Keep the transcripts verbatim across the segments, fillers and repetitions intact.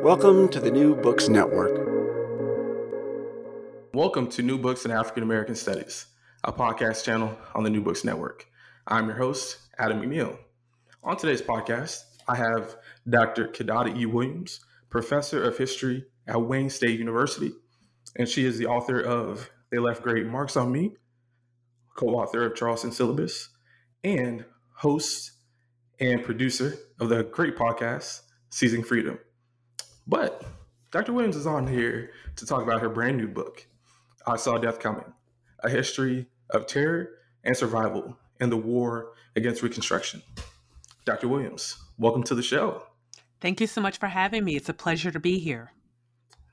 Welcome to the New Books Network. Welcome to New Books in African American Studies, a podcast channel on the New Books Network. I'm your host, Adam Emile. On today's podcast, I have Doctor Kidada E. Williams, professor of history at Wayne State University, and she is the author of They Left Great Marks on Me, co-author of Charleston Syllabus, and host and producer of the great podcast, Seizing Freedom. But Doctor Williams is on here to talk about her brand new book, I Saw Death Coming, A History of Terror and Survival in the War Against Reconstruction. Doctor Williams, welcome to the show. Thank you so much for having me. It's a pleasure to be here.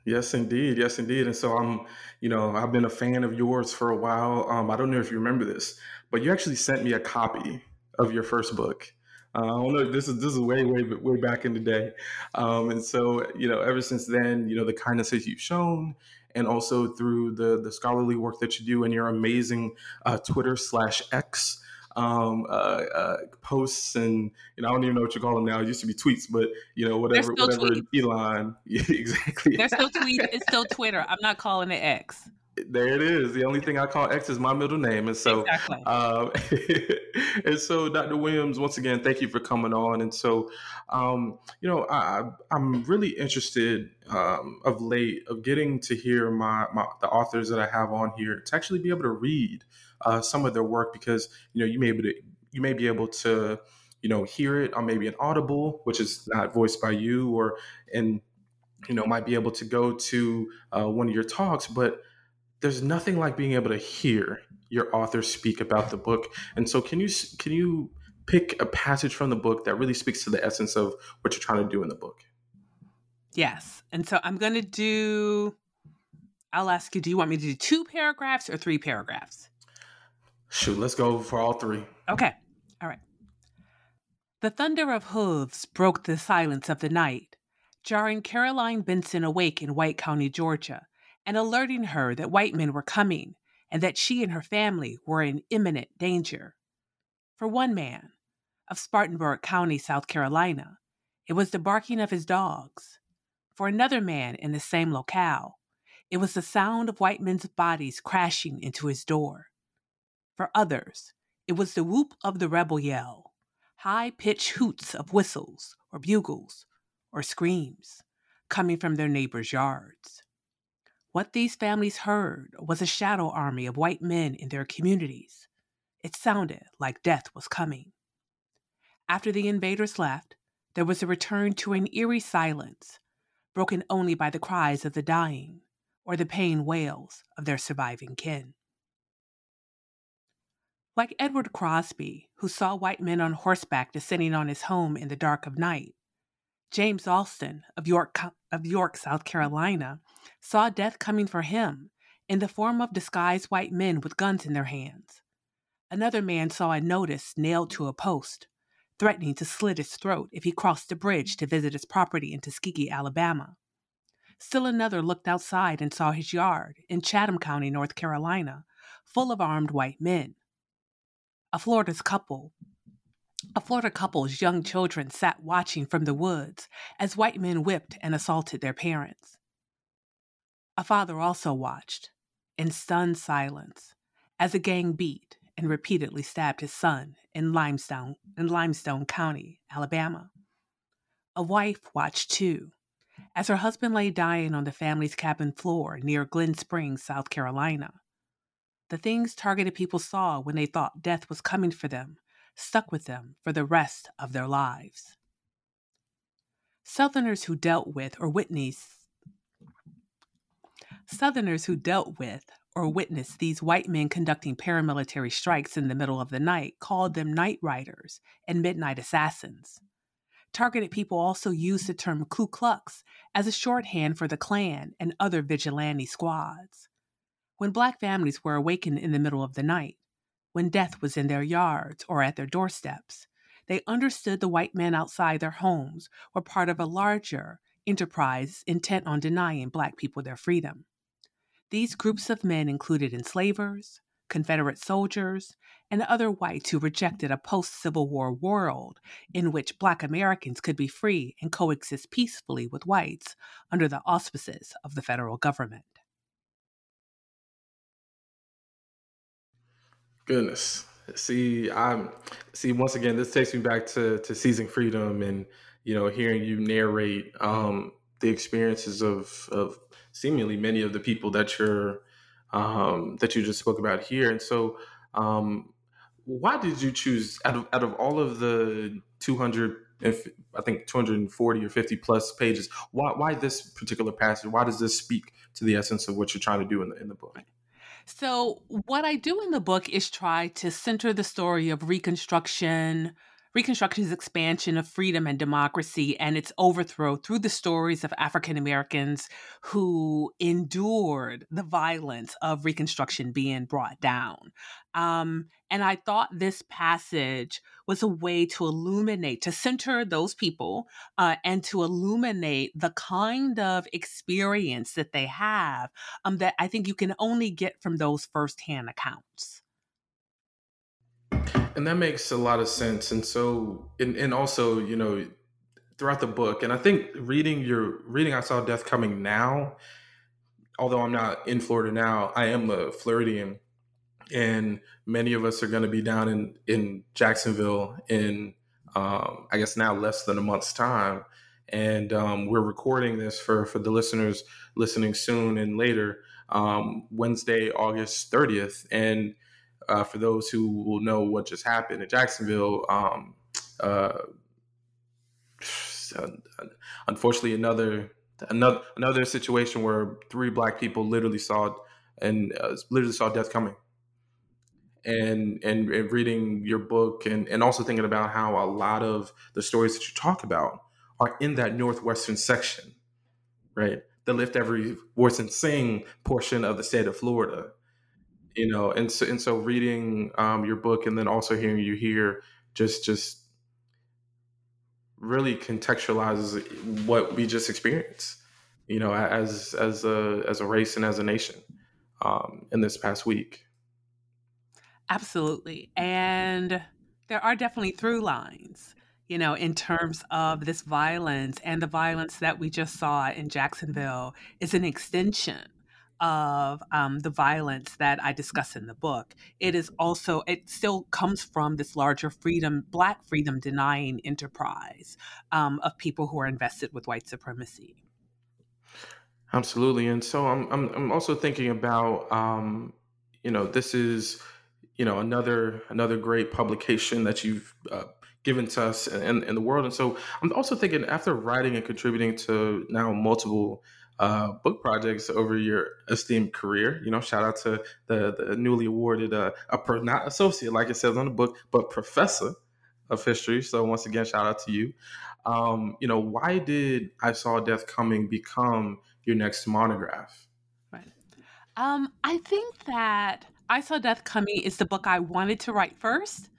Yes, indeed. Yes, indeed. And so I'm, you know, I've been a fan of yours for a while. Um, I don't know if you remember this, but you actually sent me a copy of your first book. Uh, I don't know. This is this is way, way, way back in the day, um, and so you know, ever since then, you know, the kindness that you've shown, and also through the the scholarly work that you do and your amazing uh, Twitter slash X um, uh, uh, posts, and you know, I don't even know what you call them now. It used to be tweets, but you know, whatever, whatever. Tweet. Elon, yeah, exactly. There's still tweets. It's still Twitter. I'm not calling it X. There it is. The only thing I call X is my middle name. And so, exactly. um, and so Doctor Williams, once again, thank you for coming on. And so, um, you know, I, I'm really interested um, of late of getting to hear my, my the authors that I have on here to actually be able to read uh, some of their work, because, you know, you may be able to, you may be able to, you know, hear it on maybe an Audible, which is not voiced by you, or, and, you know, might be able to go to uh, one of your talks, but there's nothing like being able to hear your author speak about the book. And so can you can you pick a passage from the book that really speaks to the essence of what you're trying to do in the book? Yes. And so I'm going to do, I'll ask you, do you want me to do two paragraphs or three paragraphs? Shoot, let's go for all three. Okay. All right. The thunder of hooves broke the silence of the night, jarring Caroline Benson awake in White County, Georgia, and alerting her that white men were coming and that she and her family were in imminent danger. For one man, of Spartanburg County, South Carolina, it was the barking of his dogs. For another man in the same locale, it was the sound of white men's bodies crashing into his door. For others, it was the whoop of the rebel yell, high-pitched hoots of whistles or bugles or screams coming from their neighbors' yards. What these families heard was a shadow army of white men in their communities. It sounded like death was coming. After the invaders left, there was a return to an eerie silence, broken only by the cries of the dying or the pain wails of their surviving kin. Like Edward Crosby, who saw white men on horseback descending on his home in the dark of night, James Alston of York, of York, South Carolina, saw death coming for him in the form of disguised white men with guns in their hands. Another man saw a notice nailed to a post threatening to slit his throat if he crossed the bridge to visit his property in Tuskegee, Alabama. Still another looked outside and saw his yard in Chatham County, North Carolina, full of armed white men. A Florida's couple, a Florida couple's young children sat watching from the woods as white men whipped and assaulted their parents. A father also watched, in stunned silence, as a gang beat and repeatedly stabbed his son in Limestone, in Limestone County, Alabama. A wife watched too, as her husband lay dying on the family's cabin floor near Glen Springs, South Carolina. The things targeted people saw when they thought death was coming for them stuck with them for the rest of their lives. Southerners who dealt with or witnessed Southerners who dealt with or witnessed these white men conducting paramilitary strikes in the middle of the night called them night riders and midnight assassins. Targeted people also used the term Ku Klux as a shorthand for the Klan and other vigilante squads. When black families were awakened in the middle of the night, when death was in their yards or at their doorsteps, they understood the white men outside their homes were part of a larger enterprise intent on denying black people their freedom. These groups of men included enslavers, Confederate soldiers, and other whites who rejected a post-Civil War world in which black Americans could be free and coexist peacefully with whites under the auspices of the federal government. Goodness. See, I'm see once again, this takes me back to, to Seizing Freedom and, you know, hearing you narrate um, the experiences of, of seemingly many of the people that you're um, that you just spoke about here. And so um, why did you choose out of out of all of the two hundred, I think two hundred forty or fifty plus pages, why why this particular passage? Why does this speak to the essence of what you're trying to do in the in the book? So what I do in the book is try to center the story of Reconstruction, Reconstruction's expansion of freedom and democracy, and its overthrow through the stories of African Americans who endured the violence of Reconstruction being brought down. Um, and I thought this passage was a way to illuminate, to center those people uh, and to illuminate the kind of experience that they have um, that I think you can only get from those firsthand accounts. And that makes a lot of sense. And so, and, and also, you know, throughout the book, and I think reading your, reading I Saw Death Coming now, although I'm not in Florida now, I am a Floridian. And many of us are going to be down in, in Jacksonville in, um, I guess now less than a month's time. And um, we're recording this for, for the listeners listening soon and later, um, Wednesday, August thirtieth. And uh, for those who will know what just happened in Jacksonville, um, uh, unfortunately, another, another, another situation where three black people literally saw and uh, literally saw death coming. And, and and reading your book and, and also thinking about how a lot of the stories that you talk about are in that Northwestern section, right? The Lift Every Voice and Sing portion of the state of Florida, you know, and so, and so reading um, your book and then also hearing you here just, just really contextualizes what we just experienced, you know, as, as a, as a race and as a nation um, in this past week. Absolutely. And there are definitely through lines, you know, in terms of this violence, and the violence that we just saw in Jacksonville is an extension of um, the violence that I discuss in the book. It is also, it still comes from this larger freedom, black freedom denying enterprise um, of people who are invested with white supremacy. Absolutely. And so I'm, I'm, I'm also thinking about, um, you know, this is, you know, another another great publication that you've uh, given to us in, in the world. And so I'm also thinking, after writing and contributing to now multiple uh, book projects over your esteemed career, you know, shout out to the, the newly awarded, uh, a not associate, like it says on the book, but professor of history. So once again, shout out to you. Um, you know, why did I Saw Death Coming become your next monograph? Right. Um, I think that I Saw Death Coming is the book I wanted to write first.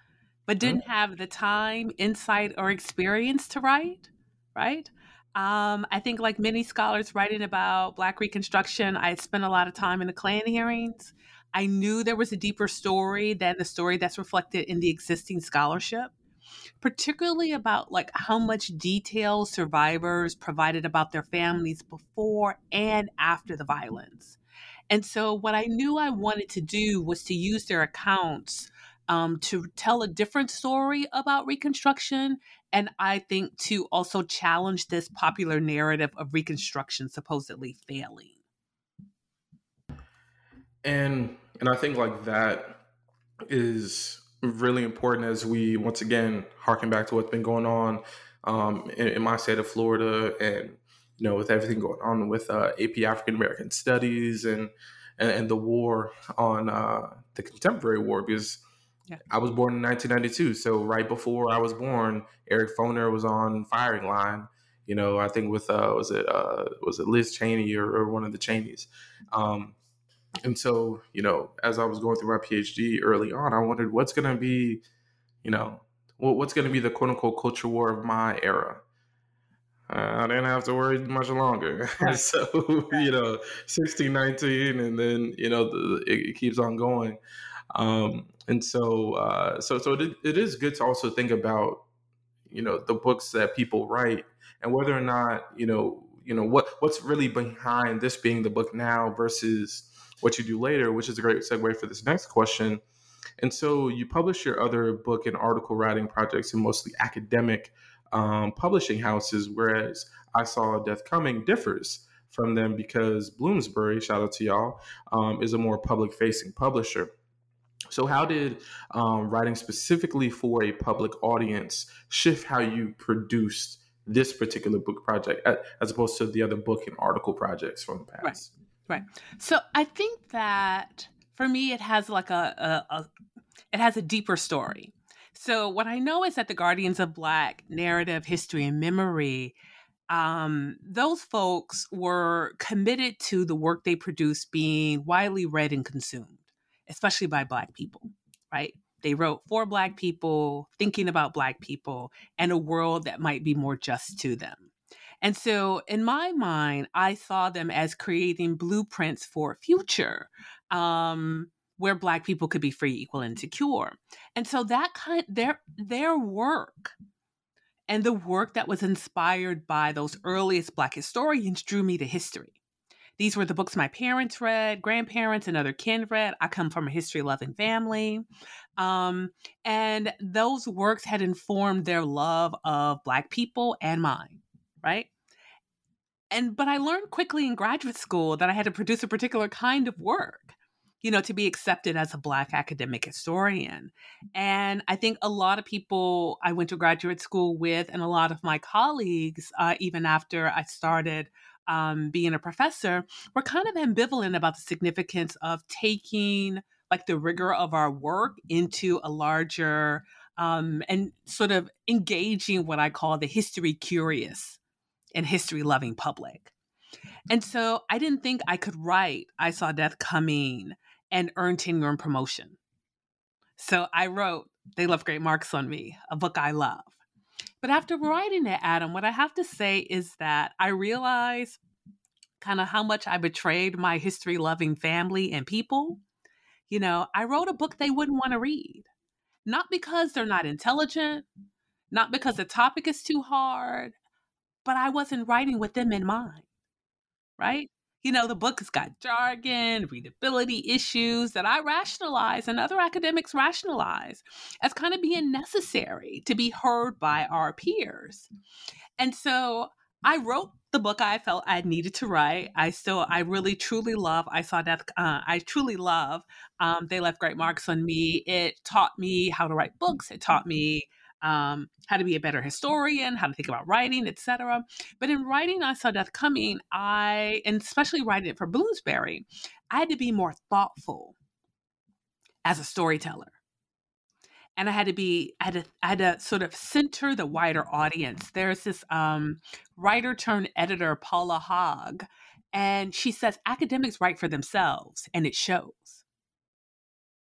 but didn't have the time, insight, or experience to write, right? Um, I think like many scholars writing about Black Reconstruction, I spent a lot of time in the Klan hearings. I knew there was a deeper story than the story that's reflected in the existing scholarship, particularly about like how much detail survivors provided about their families before and after the violence. And so what I knew I wanted to do was to use their accounts um, to tell a different story about Reconstruction. And I think to also challenge this popular narrative of Reconstruction supposedly failing. And and I think like that is really important as we, once again, harken back to what's been going on um, in, in my state of Florida and, you know, with everything going on with uh, A P African-American Studies and, and, and the war on uh, the contemporary war, because yeah. I was born in nineteen ninety-two. So right before I was born, Eric Foner was on Firing Line, you know, I think with, uh, was it uh, was it Liz Cheney or, or one of the Cheneys? Um, and so, you know, as I was going through my PhD early on, I wondered what's going to be, you know, what's going to be the quote unquote culture war of my era? Uh, I didn't have to worry much longer. So, you know, sixteen nineteen, and then, you know, the, it, it keeps on going. Um, and so, uh, so, so it, it is good to also think about, you know, the books that people write and whether or not, you know, you know, what, what's really behind this being the book now versus what you do later, which is a great segue for this next question. And so you publish your other book and article writing projects in mostly academic Um, publishing houses, whereas I Saw Death Coming differs from them because Bloomsbury, shout out to y'all, um, is a more public-facing publisher. So how did um, writing specifically for a public audience shift how you produced this particular book project as opposed to the other book and article projects from the past? Right, right. So I think that for me, it has like a, a, a it has a deeper story. So what I know is that the Guardians of Black Narrative, History, and Memory, um, those folks were committed to the work they produced being widely read and consumed, especially by Black people, right? They wrote for Black people, thinking about Black people, and a world that might be more just to them. And so in my mind, I saw them as creating blueprints for a future, um, where Black people could be free, equal, and secure. And so that kind of, their their work and the work that was inspired by those earliest Black historians drew me to history. These were the books my parents read, grandparents and other kin read. I come from a history-loving family. Um, and those works had informed their love of Black people and mine, right? And but I learned quickly in graduate school that I had to produce a particular kind of work, you know, to be accepted as a Black academic historian. And I think a lot of people I went to graduate school with and a lot of my colleagues, uh, even after I started um, being a professor, were kind of ambivalent about the significance of taking like the rigor of our work into a larger um, and sort of engaging what I call the history curious and history loving public. And so I didn't think I could write I Saw Death Coming and earn tenure and promotion. So I wrote They Left Great Marks on Me, a book I love. But after writing it, Adam, what I have to say is that I realized kind of how much I betrayed my history-loving family and people. You know, I wrote a book they wouldn't want to read, not because they're not intelligent, not because the topic is too hard, but I wasn't writing with them in mind, right? You know, the book's got jargon, readability issues that I rationalize and other academics rationalize as kind of being necessary to be heard by our peers. And so I wrote the book I felt I needed to write. I still, I really truly love, I saw death, uh, I truly love, um, They Left Great Marks on Me. It taught me how to write books. It taught me Um, how to be a better historian, how to think about writing, et cetera. But in writing I Saw Death Coming, I, and especially writing it for Bloomsbury, I had to be more thoughtful as a storyteller. And I had to be, I had to, I had to sort of center the wider audience. There's this um, writer turned editor, Paula Hogg, and she says, academics write for themselves and it shows,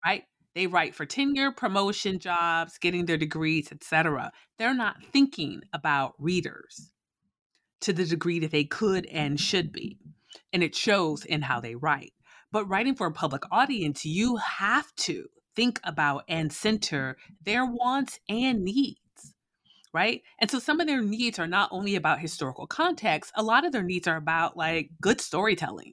right? They write for tenure, promotion, jobs, getting their degrees, et cetera. They're not thinking about readers to the degree that they could and should be. And it shows in how they write. But writing for a public audience, you have to think about and center their wants and needs, right? And so some of their needs are not only about historical context, a lot of their needs are about like good storytelling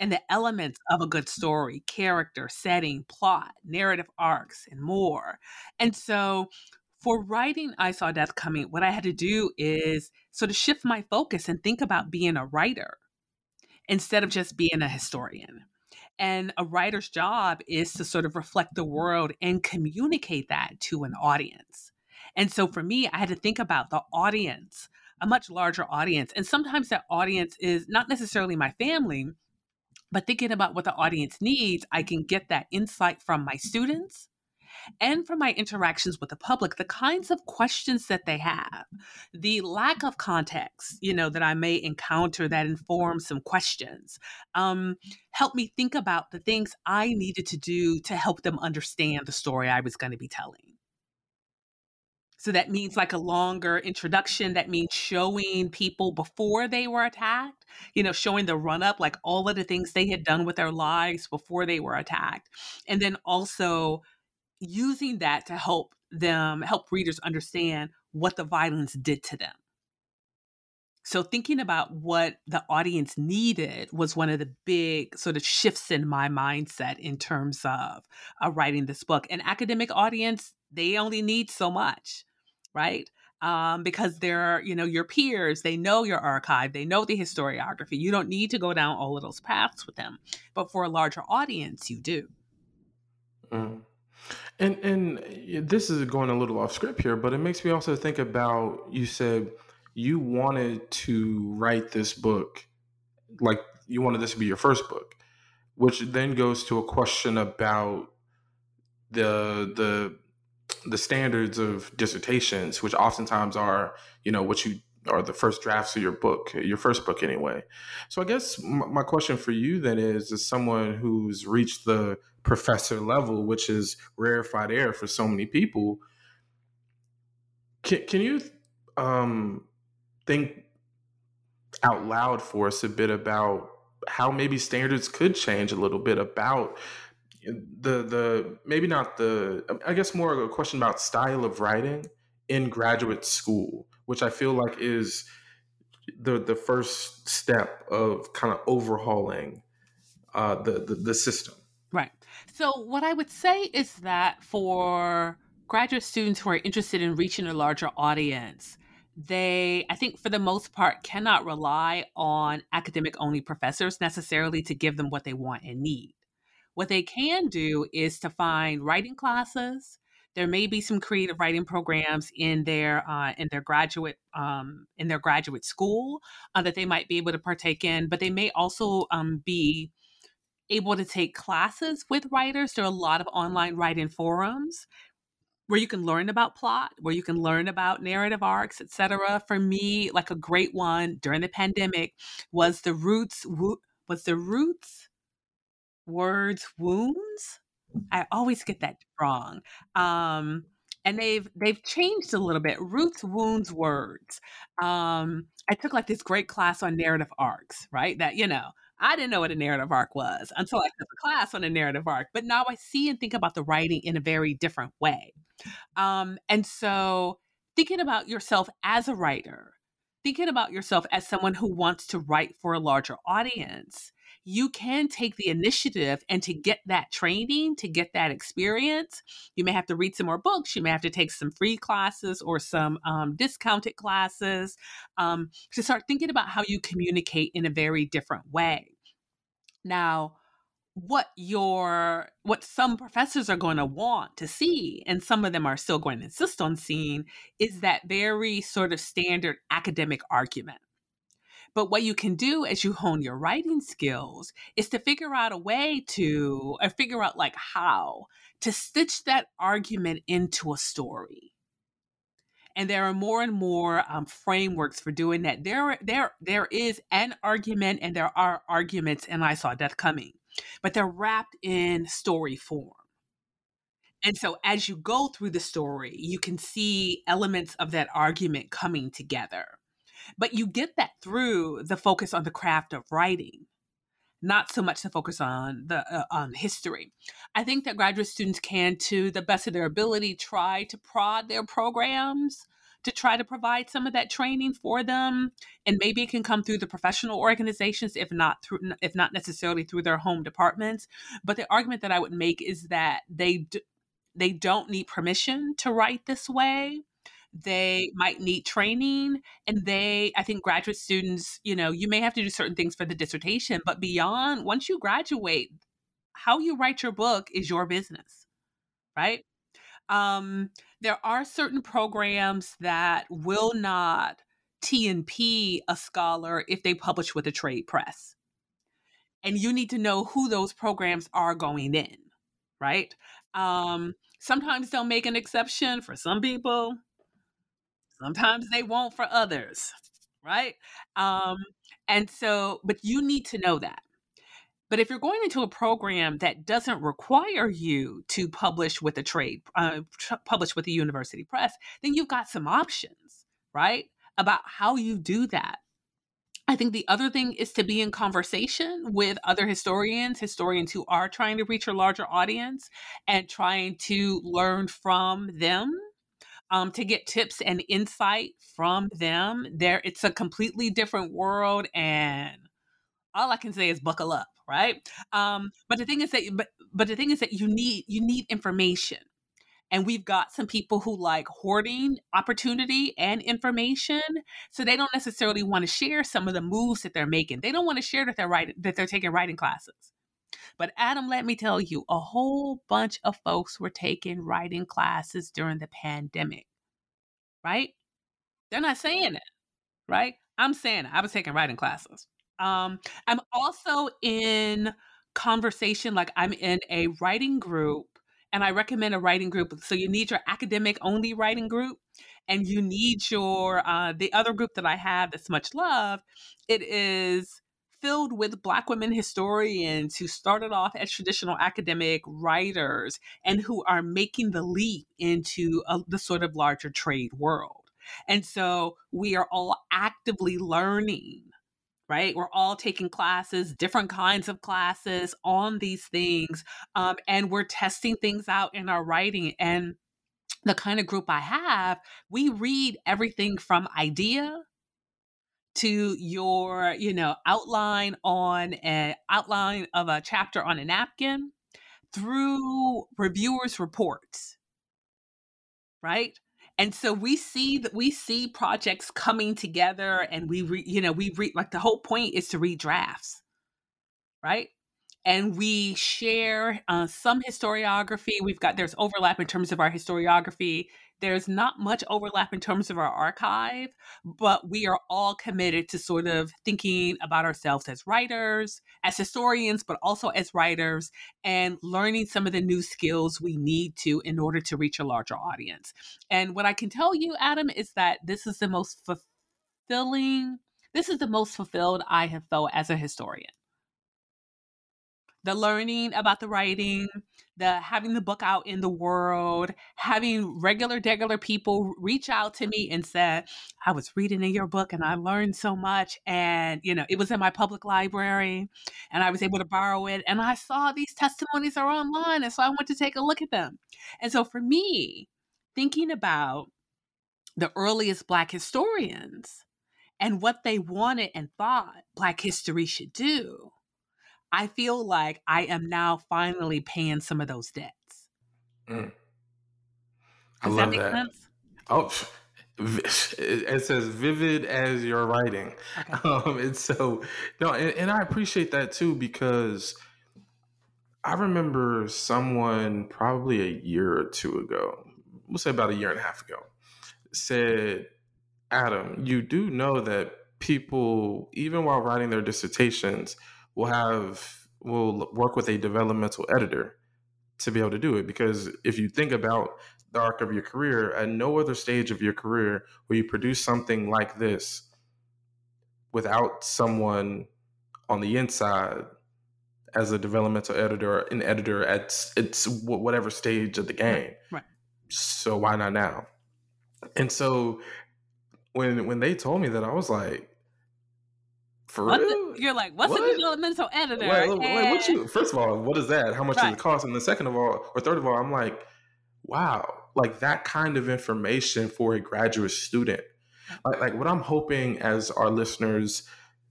and the elements of a good story, character, setting, plot, narrative arcs, and more. And so for writing I Saw Death Coming, what I had to do is sort of shift my focus and think about being a writer instead of just being a historian. And a writer's job is to sort of reflect the world and communicate that to an audience. And so for me, I had to think about the audience, a much larger audience. And sometimes that audience is not necessarily my family, but thinking about what the audience needs, I can get that insight from my students and from my interactions with the public, the kinds of questions that they have, the lack of context, you know, that I may encounter that informs some questions, um, help me think about the things I needed to do to help them understand the story I was going to be telling. So that means like a longer introduction. That means showing people before they were attacked, you know, showing the run up, like all of the things they had done with their lives before they were attacked. And then also using that to help them, help readers understand what the violence did to them. So thinking about what the audience needed was one of the big sort of shifts in my mindset in terms of uh, writing this book. An academic audience, they only need so much, right? Um, because they're, you know, your peers, they know your archive, they know the historiography. You don't need to go down all of those paths with them. But for a larger audience, you do. Mm. And and this is going a little off script here, but it makes me also think about, you said you wanted to write this book, like you wanted this to be your first book, which then goes to a question about the the the standards of dissertations, which oftentimes are, you know, what you are the first drafts of your book, your first book anyway. So I guess my question for you then is, as someone who's reached the professor level, which is rarefied air for so many people, can, can you um, think out loud for us a bit about how maybe standards could change a little bit about the, the, maybe not the, I guess more of a question about style of writing in graduate school, which I feel like is the the first step of kind of overhauling uh, the, the the system. Right. So what I would say is that for graduate students who are interested in reaching a larger audience, they, I think for the most part, cannot rely on academic-only professors necessarily to give them what they want and need. What they can do is to find writing classes. There may be some creative writing programs in their uh, in their graduate um, in their graduate school uh, that they might be able to partake in, but they may also um, be able to take classes with writers. There are a lot of online writing forums where you can learn about plot, where you can learn about narrative arcs, et cetera. For me, like a great one during the pandemic was the Roots wo- was the Roots Words Wounds. I always get that wrong. Um, and they've they've changed a little bit. Roots, Wounds, Words. Um, I took like this great class on narrative arcs, right? That, you know, I didn't know what a narrative arc was until I took a class on a narrative arc. But now I see and think about the writing in a very different way. Um, and so thinking about yourself as a writer, thinking about yourself as someone who wants to write for a larger audience, you can take the initiative and to get that training, to get that experience. You may have to read some more books. You may have to take some free classes or some um, discounted classes um, to start thinking about how you communicate in a very different way. Now, what your what some professors are going to want to see, and some of them are still going to insist on seeing, is that very sort of standard academic argument. But what you can do as you hone your writing skills is to figure out a way to, or figure out like how to stitch that argument into a story. And there are more and more um, frameworks for doing that. There, there, there is an argument, and there are arguments in I Saw Death Coming, but they're wrapped in story form. And so as you go through the story, you can see elements of that argument coming together. But you get that through the focus on the craft of writing, not so much the focus on the uh, on history. I think that graduate students can, to the best of their ability, try to prod their programs to try to provide some of that training for them. And maybe it can come through the professional organizations, if not through, if not necessarily through their home departments. But the argument that I would make is that they do, they don't need permission to write this way. They might need training, and they, I think graduate students, you know, you may have to do certain things for the dissertation, but beyond, once you graduate, how you write your book is your business, right? Um, there are certain programs that will not T and P a scholar if they publish with a trade press. And you need to know who those programs are going in, right? Um, sometimes they'll make an exception for some people. Sometimes they won't for others, right? Um, and so, but you need to know that. But if you're going into a program that doesn't require you to publish with a trade, uh, tr- publish with a university press, then you've got some options, right? About how you do that. I think the other thing is to be in conversation with other historians, historians who are trying to reach a larger audience and trying to learn from them. Um, to get tips and insight from them. There, it's a completely different world, and all I can say is buckle up, right? Um, but the thing is that, but, but the thing is that you need you need information, and we've got some people who like hoarding opportunity and information, so they don't necessarily want to share some of the moves that they're making. They don't want to share that they're writing, that they're taking writing classes. But Adam, let me tell you, a whole bunch of folks were taking writing classes during the pandemic, right? They're not saying it, right? I'm saying it. I was taking writing classes. Um, I'm also in conversation, like I'm in a writing group, and I recommend a writing group. So you need your academic only writing group, and you need your, uh, the other group that I have that's much loved. It is filled with Black women historians who started off as traditional academic writers and who are making the leap into a, the sort of larger trade world. And so we are all actively learning, right? We're all taking classes, different kinds of classes on these things. Um, and we're testing things out in our writing. And the kind of group I have, we read everything from idea to your, you know, outline on an outline of a chapter on a napkin through reviewers' reports, right? And so we see that we see projects coming together, and we, re, you know, we read, like the whole point is to read drafts, right? And we share uh, some historiography. We've got, there's overlap in terms of our historiography. There's not much overlap in terms of our archive, but we are all committed to sort of thinking about ourselves as writers, as historians, but also as writers, and learning some of the new skills we need to in order to reach a larger audience. And what I can tell you, Adam, is that this is the most fulfilling, this is the most fulfilled I have felt as a historian. The learning about the writing, the having the book out in the world, having regular, regular people reach out to me and said, I was reading in your book and I learned so much. And, you know, it was in my public library and I was able to borrow it. And I saw these testimonies are online. And so I went to take a look at them. And so for me, thinking about the earliest Black historians and what they wanted and thought Black history should do, I feel like I am now finally paying some of those debts. Mm. I Does love that. Make that. Sense? Oh, it's as vivid as your writing. Okay. Um, and so, no, and, and I appreciate that too, because I remember someone probably a year or two ago, we'll say about a year and a half ago, said, Adam, you do know that people, even while writing their dissertations, We'll have we'll work with a developmental editor to be able to do it, because if you think about the arc of your career, at no other stage of your career will you produce something like this without someone on the inside as a developmental editor, an editor at it's whatever stage of the game. Right. So why not now? And so when when they told me that, I was like, for what real? The, you're like, what's what? a developmental editor? Like, and... like, what you, first of all, what is that? How much right. does it cost? And then second of all, or third of all, I'm like, wow, like that kind of information for a graduate student. Like, like what I'm hoping as our listeners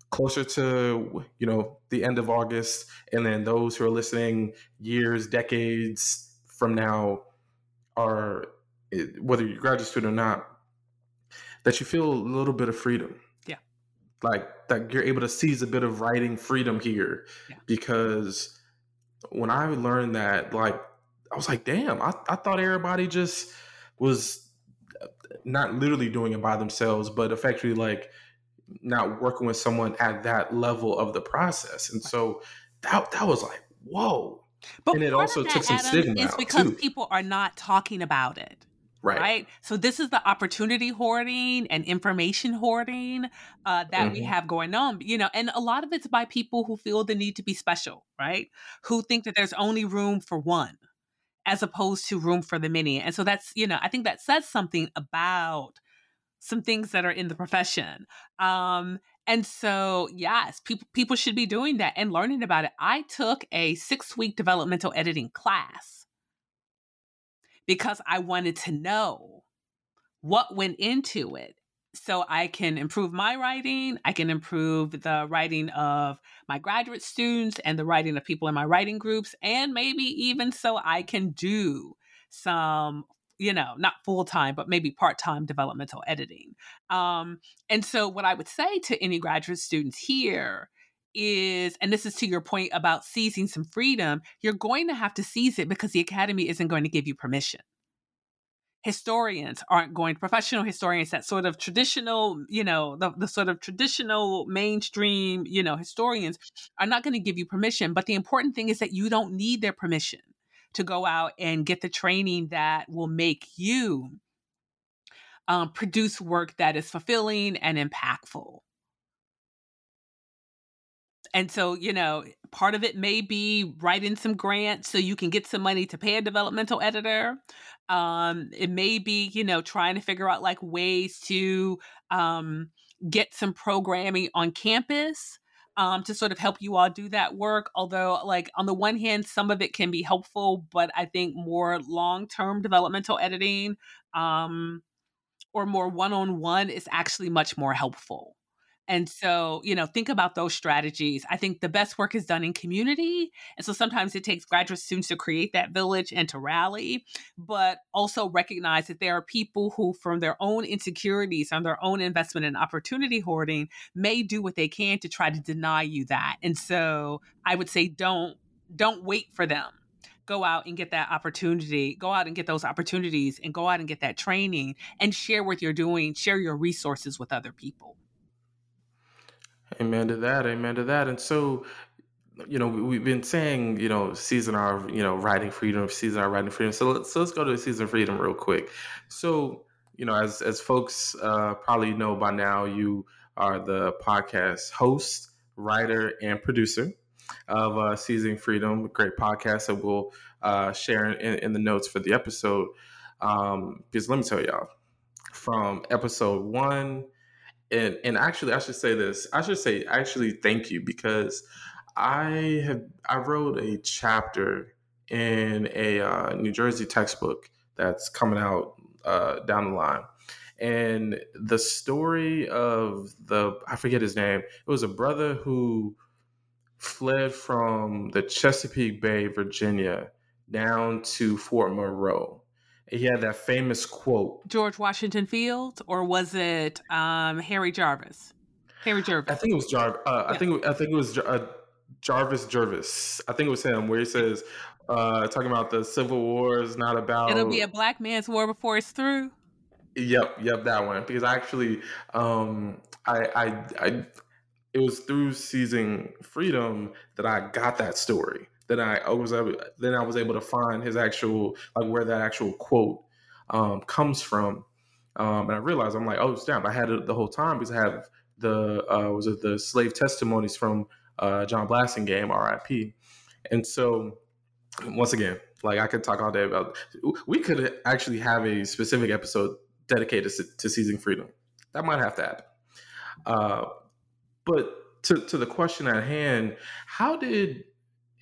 closer to, you know, the end of August, and then those who are listening years, decades from now, are, whether you're a graduate student or not, that you feel a little bit of freedom. Yeah. Like that you're able to seize a bit of writing freedom here. Yeah. Because when I learned that, like, I was like, damn, I, I thought everybody just was not literally doing it by themselves, but effectively like not working with someone at that level of the process. And so that that was like, whoa. But and it also that, took some Adam, stigma is out because too. People are not talking about it. Right. right. So this is the opportunity hoarding and information hoarding uh, that mm-hmm. we have going on, you know, and a lot of it's by people who feel the need to be special, right? Who think that there's only room for one as opposed to room for the many. And so that's, you know, I think that says something about some things that are in the profession. Um, and so, yes, people people should be doing that and learning about it. I took a six-week developmental editing class because I wanted to know what went into it so I can improve my writing, I can improve the writing of my graduate students and the writing of people in my writing groups, and maybe even so I can do some, you know, not full-time, but maybe part-time developmental editing. Um, and so what I would say to any graduate students here is, and this is to your point about seizing some freedom, you're going to have to seize it because the academy isn't going to give you permission. Historians aren't going, professional historians, that sort of traditional, you know, the, the sort of traditional mainstream, you know, historians are not going to give you permission. But the important thing is that you don't need their permission to go out and get the training that will make you um, produce work that is fulfilling and impactful. And so, you know, part of it may be writing some grants so you can get some money to pay a developmental editor. Um, it may be, you know, trying to figure out like ways to um, get some programming on campus Um, to sort of help you all do that work. Although, like, on the one hand, some of it can be helpful, but I think more long-term developmental editing um, or more one-on-one is actually much more helpful. And so, you know, think about those strategies. I think the best work is done in community. And so sometimes it takes graduate students to create that village and to rally, but also recognize that there are people who, from their own insecurities and their own investment in opportunity hoarding, may do what they can to try to deny you that. And so I would say, don't, don't wait for them. Go out and get that opportunity, go out and get those opportunities and go out and get that training and share what you're doing, share your resources with other people. Amen to that. Amen to that. And so, you know, we've been saying, you know, seizing our, you know, writing freedom, seizing our writing freedom. So let's, so let's go to seizing freedom real quick. So, you know, as, as folks uh, probably know by now, you are the podcast host, writer, and producer of uh, Seizing Freedom, a great podcast that we'll uh, share in, in the notes for the episode. Um, because let me tell y'all, from episode one, And and actually, I should say this. I should say actually thank you, because I have I wrote a chapter in a uh, New Jersey textbook that's coming out uh, down the line. And the story of the, I forget his name, it was a brother who fled from the Chesapeake Bay, Virginia, down to Fort Monroe. He had that famous quote. George Washington Fields, or was it um, Harry Jarvis? Harry Jarvis. I think it was Jarvis. Uh, yeah. I think I think it was uh, Jarvis Jervis. I think it was him, where he says, uh, talking about the Civil War is not about. It'll be a black man's war before it's through. Yep, yep, that one. Because actually, um, I, I, I, it was through Seizing Freedom that I got that story. Then I was able, then I was able to find his actual, like where that actual quote um, comes from, um, and I realized I'm like, oh snap! I had it the whole time because I have the uh, was it the slave testimonies from uh, John Blasingame, R I P. And so, once again, like I could talk all day about, we could actually have a specific episode dedicated to, to Seizing Freedom. That might have to happen. Uh, but to, to the question at hand, how did,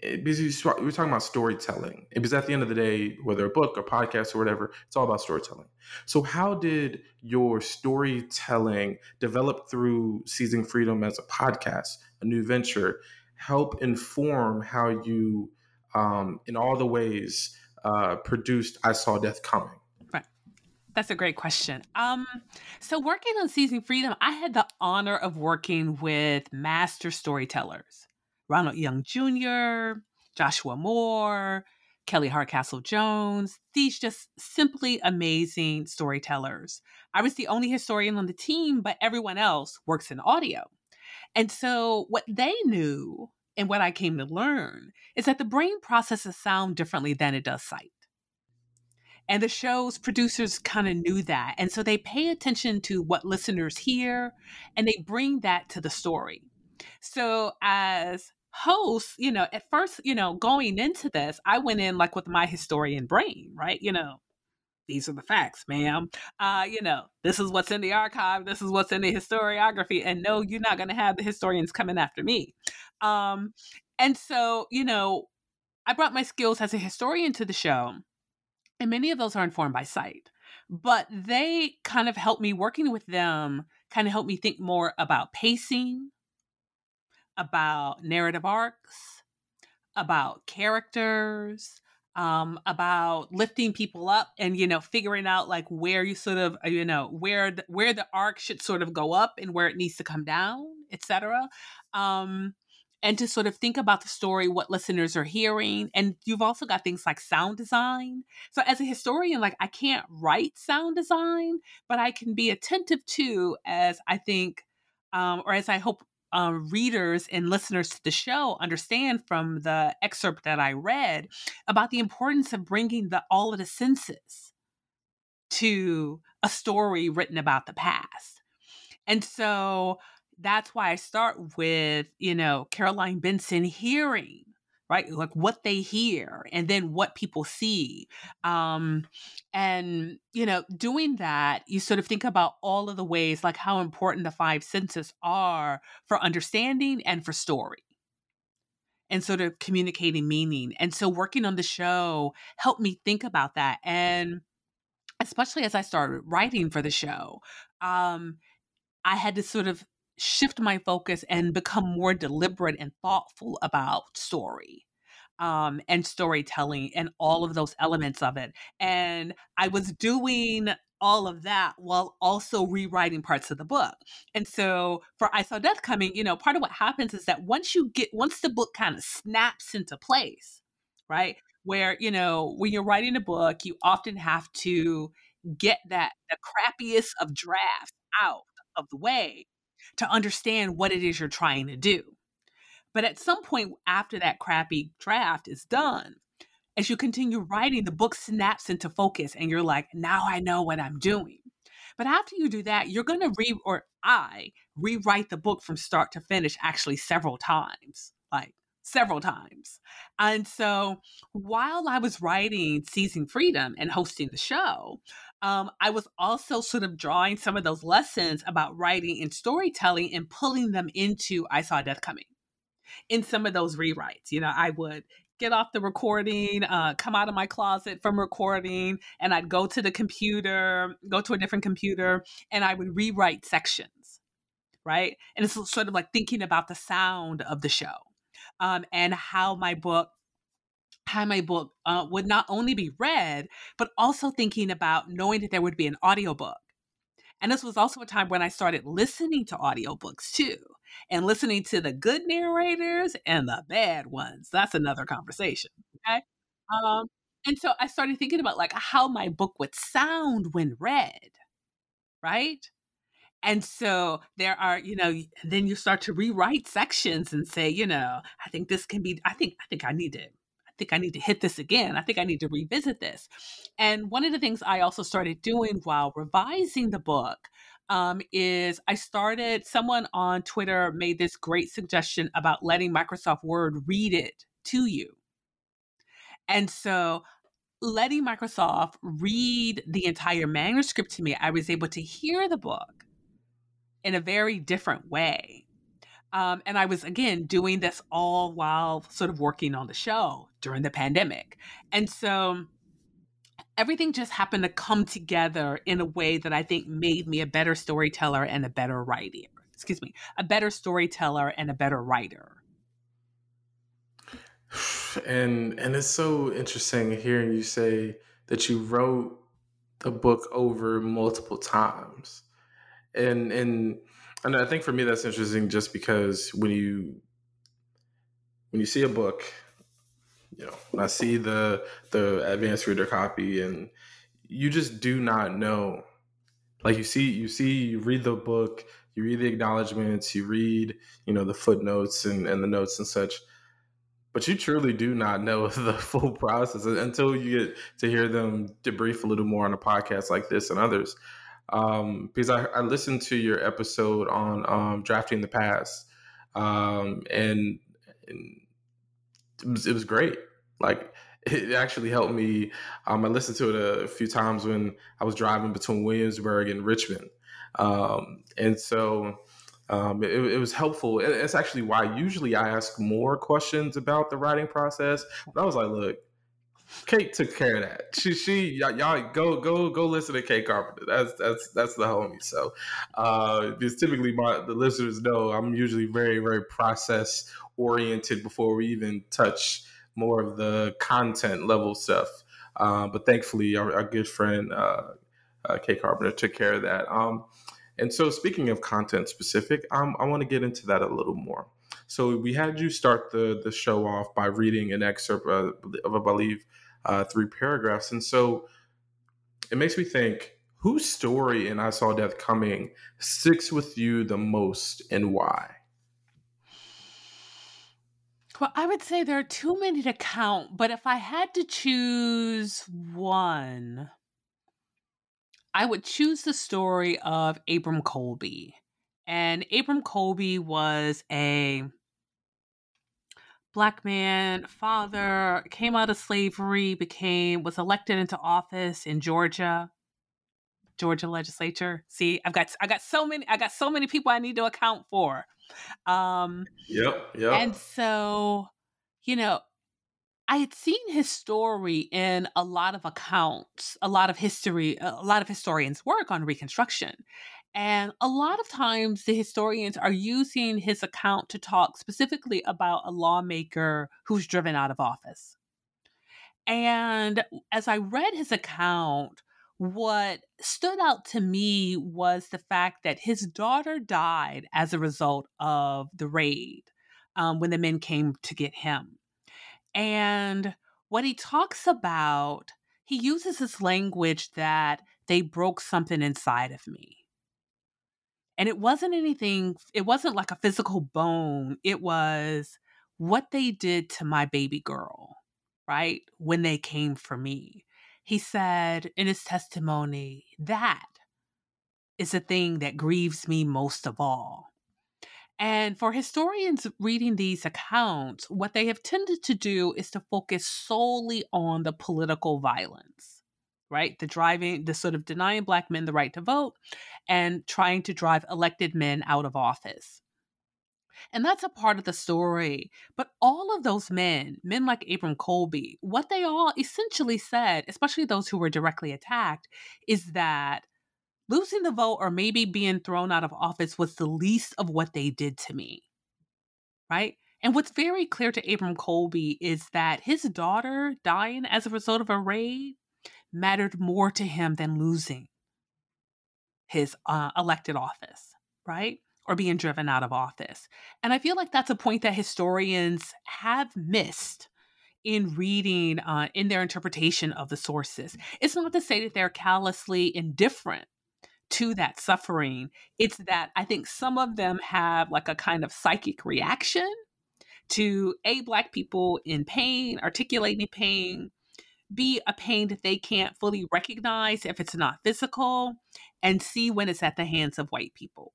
because we're talking about storytelling, because at the end of the day, whether a book or podcast or whatever, it's all about storytelling. So how did your storytelling develop through Seizing Freedom as a podcast, a new venture, help inform how you, um, in all the ways, uh, produced I Saw Death Coming? That's a great question. Um, so working on Seizing Freedom, I had the honor of working with master storytellers, Ronald Young Junior, Joshua Moore, Kelly Hardcastle Jones, these just simply amazing storytellers. I was the only historian on the team, but everyone else works in audio. And so what they knew and what I came to learn is that the brain processes sound differently than it does sight. And the show's producers kind of knew that. And so they pay attention to what listeners hear and they bring that to the story. So as hosts, you know, at first, you know, going into this, I went in like with my historian brain, right? You know, these are the facts, ma'am. Uh, you know, this is what's in the archive. This is what's in the historiography. And no, you're not going to have the historians coming after me. Um, and so, you know, I brought my skills as a historian to the show. And many of those are informed by sight, but they kind of helped me, working with them kind of helped me think more about pacing, about narrative arcs, about characters, um, about lifting people up and, you know, figuring out like where you sort of, you know, where the, where the arc should sort of go up and where it needs to come down, et cetera. Um, And to sort of think about the story, what listeners are hearing. And you've also got things like sound design. So as a historian, like I can't write sound design, but I can be attentive to, as I think, um, or as I hope um, readers and listeners to the show understand from the excerpt that I read, about the importance of bringing the all of the senses to a story written about the past. And so that's why I start with, you know, Caroline Benson hearing, right? Like what they hear and then what people see. Um, and, you know, doing that, you sort of think about all of the ways, like how important the five senses are for understanding and for story and sort of communicating meaning. And so working on the show helped me think about that. And especially as I started writing for the show, um, I had to sort of shift my focus and become more deliberate and thoughtful about story um, and storytelling and all of those elements of it. And I was doing all of that while also rewriting parts of the book. And so for I Saw Death Coming, you know, part of what happens is that once you get, once the book kind of snaps into place, right? Where, you know, when you're writing a book, you often have to get that, the crappiest of drafts out of the way to understand what it is you're trying to do. But at some point after that crappy draft is done, as you continue writing, the book snaps into focus and you're like, now I know what I'm doing. But after you do that, you're going to re, or I rewrite the book from start to finish, actually several times, like several times. And so while I was writing Seizing Freedom and hosting the show, Um, I was also sort of drawing some of those lessons about writing and storytelling and pulling them into I Saw Death Coming in some of those rewrites. You know, I would get off the recording, uh, come out of my closet from recording, and I'd go to the computer, go to a different computer, and I would rewrite sections, right? And it's sort of like thinking about the sound of the show um, and how my book how my book uh, would not only be read, but also thinking about knowing that there would be an audiobook. And this was also a time when I started listening to audiobooks too, and listening to the good narrators and the bad ones. That's another conversation. Okay. Um, and so I started thinking about like how my book would sound when read, right? And so there are, you know, then you start to rewrite sections and say, you know, I think this can be, I think, I think I need it. I think I need to hit this again. I think I need to revisit this. And one of the things I also started doing while revising the book um, is I started, someone on Twitter made this great suggestion about letting Microsoft Word read it to you. And so letting Microsoft read the entire manuscript to me, I was able to hear the book in a very different way. Um, and I was, again, doing this all while sort of working on the show during the pandemic. And so everything just happened to come together in a way that I think made me a better storyteller and a better writer. Excuse me, a better storyteller and a better writer. And and it's so interesting hearing you say that you wrote the book over multiple times. And and and I think for me that's interesting just because when you when you see a book, you know, when I see the the advanced reader copy, and you just do not know. Like you see, you see, you read the book, you read the acknowledgments, you read, you know, the footnotes and, and the notes and such. But you truly do not know the full process until you get to hear them debrief a little more on a podcast like this and others. Um, because I, I listened to your episode on um, drafting the past, um, and, and it was, it was great. Like it actually helped me. Um, I listened to it a few times when I was driving between Williamsburg and Richmond, um, and so. Um, it, it was helpful. And it's actually why usually I ask more questions about the writing process. But I was like, look, Kate took care of that. She, she, y- y'all go, go, go listen to Kate Carpenter. That's, that's, that's the homie. So, uh, because typically my, the listeners know I'm usually very, very process oriented before we even touch more of the content level stuff. Uh, but thankfully our, our good friend, uh, uh, Kate Carpenter took care of that. Um, And so speaking of content specific, um, I want to get into that a little more. So we had you start the the show off by reading an excerpt of, of I believe, uh, three paragraphs. And so it makes me think, whose story in I Saw Death Coming sticks with you the most and why? Well, I would say there are too many to count, but if I had to choose one, I would choose the story of Abram Colby. And Abram Colby was a Black man, father, came out of slavery, became, was elected into office in Georgia, Georgia legislature. See, I've got, I got so many, I got so many people I need to account for. Um, yep, yep. And so, you know, I had seen his story in a lot of accounts, a lot of history, a lot of historians' work on Reconstruction. And a lot of times the historians are using his account to talk specifically about a lawmaker who's driven out of office. And as I read his account, what stood out to me was the fact that his daughter died as a result of the raid, um, when the men came to get him. And what he talks about, he uses this language that they broke something inside of me. And it wasn't anything, it wasn't like a physical bone. It was what they did to my baby girl, right? When they came for me. He said in his testimony, that is the thing that grieves me most of all. And for historians reading these accounts, what they have tended to do is to focus solely on the political violence, right? The driving, the sort of denying Black men the right to vote and trying to drive elected men out of office. And that's a part of the story. But all of those men, men like Abram Colby, what they all essentially said, especially those who were directly attacked, is that losing the vote or maybe being thrown out of office was the least of what they did to me, right? And what's very clear to Abram Colby is that his daughter dying as a result of a raid mattered more to him than losing his uh, elected office, right? Or being driven out of office. And I feel like that's a point that historians have missed in reading, uh, in their interpretation of the sources. It's not to say that they're callously indifferent to that suffering. It's that I think some of them have like a kind of psychic reaction to A, Black people in pain, articulating pain, B, a pain that they can't fully recognize if it's not physical, and C, when it's at the hands of white people.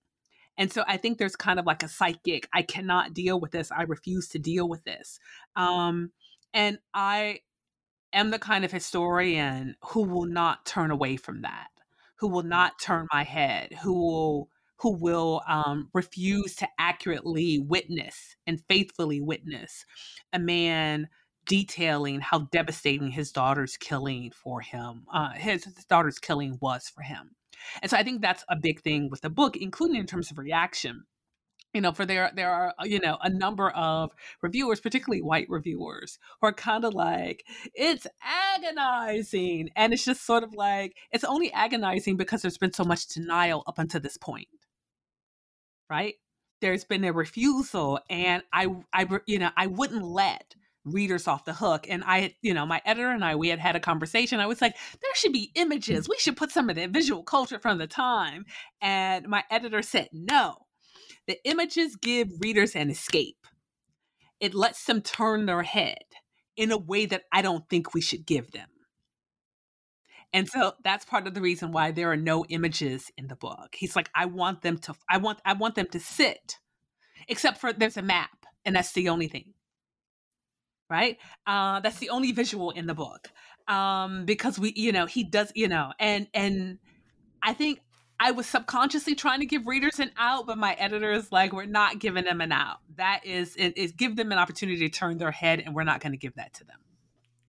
And so I think there's kind of like a psychic, I cannot deal with this. I refuse to deal with this. Um, and I am the kind of historian who will not turn away from that, who will not turn my head, who will who will um, refuse to accurately witness and faithfully witness a man detailing how devastating his daughter's killing for him, uh, his daughter's killing was for him. And so I think that's a big thing with the book, including in terms of reaction. You know, for there, there are, you know, a number of reviewers, particularly white reviewers, who are kind of like, it's agonizing. And it's just sort of like, it's only agonizing because there's been so much denial up until this point, right? There's been a refusal. And I, I, you know, I wouldn't let readers off the hook. And I, you know, my editor and I, we had had a conversation. I was like, there should be images. We should put some of the visual culture from the time. And my editor said, no, the images give readers an escape. It lets them turn their head in a way that I don't think we should give them. And so that's part of the reason why there are no images in the book. He's like, I want them to, I want, I want them to sit, except for there's a map, and that's the only thing. Right? Uh, that's the only visual in the book. Um, because we, you know, he does, you know, and, and I think I was subconsciously trying to give readers an out, but my editor is like, we're not giving them an out. That is, it is give them an opportunity to turn their head, and we're not going to give that to them.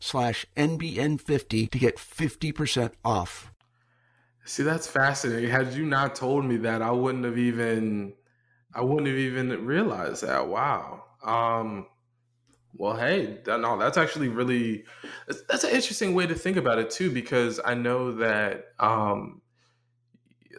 slash N B N fifty to get fifty percent off. See, that's fascinating. Had you not told me that, I wouldn't have even, I wouldn't have even realized that. Wow. Um, well, hey, no, that's actually really, that's, that's an interesting way to think about it too, because I know that, um,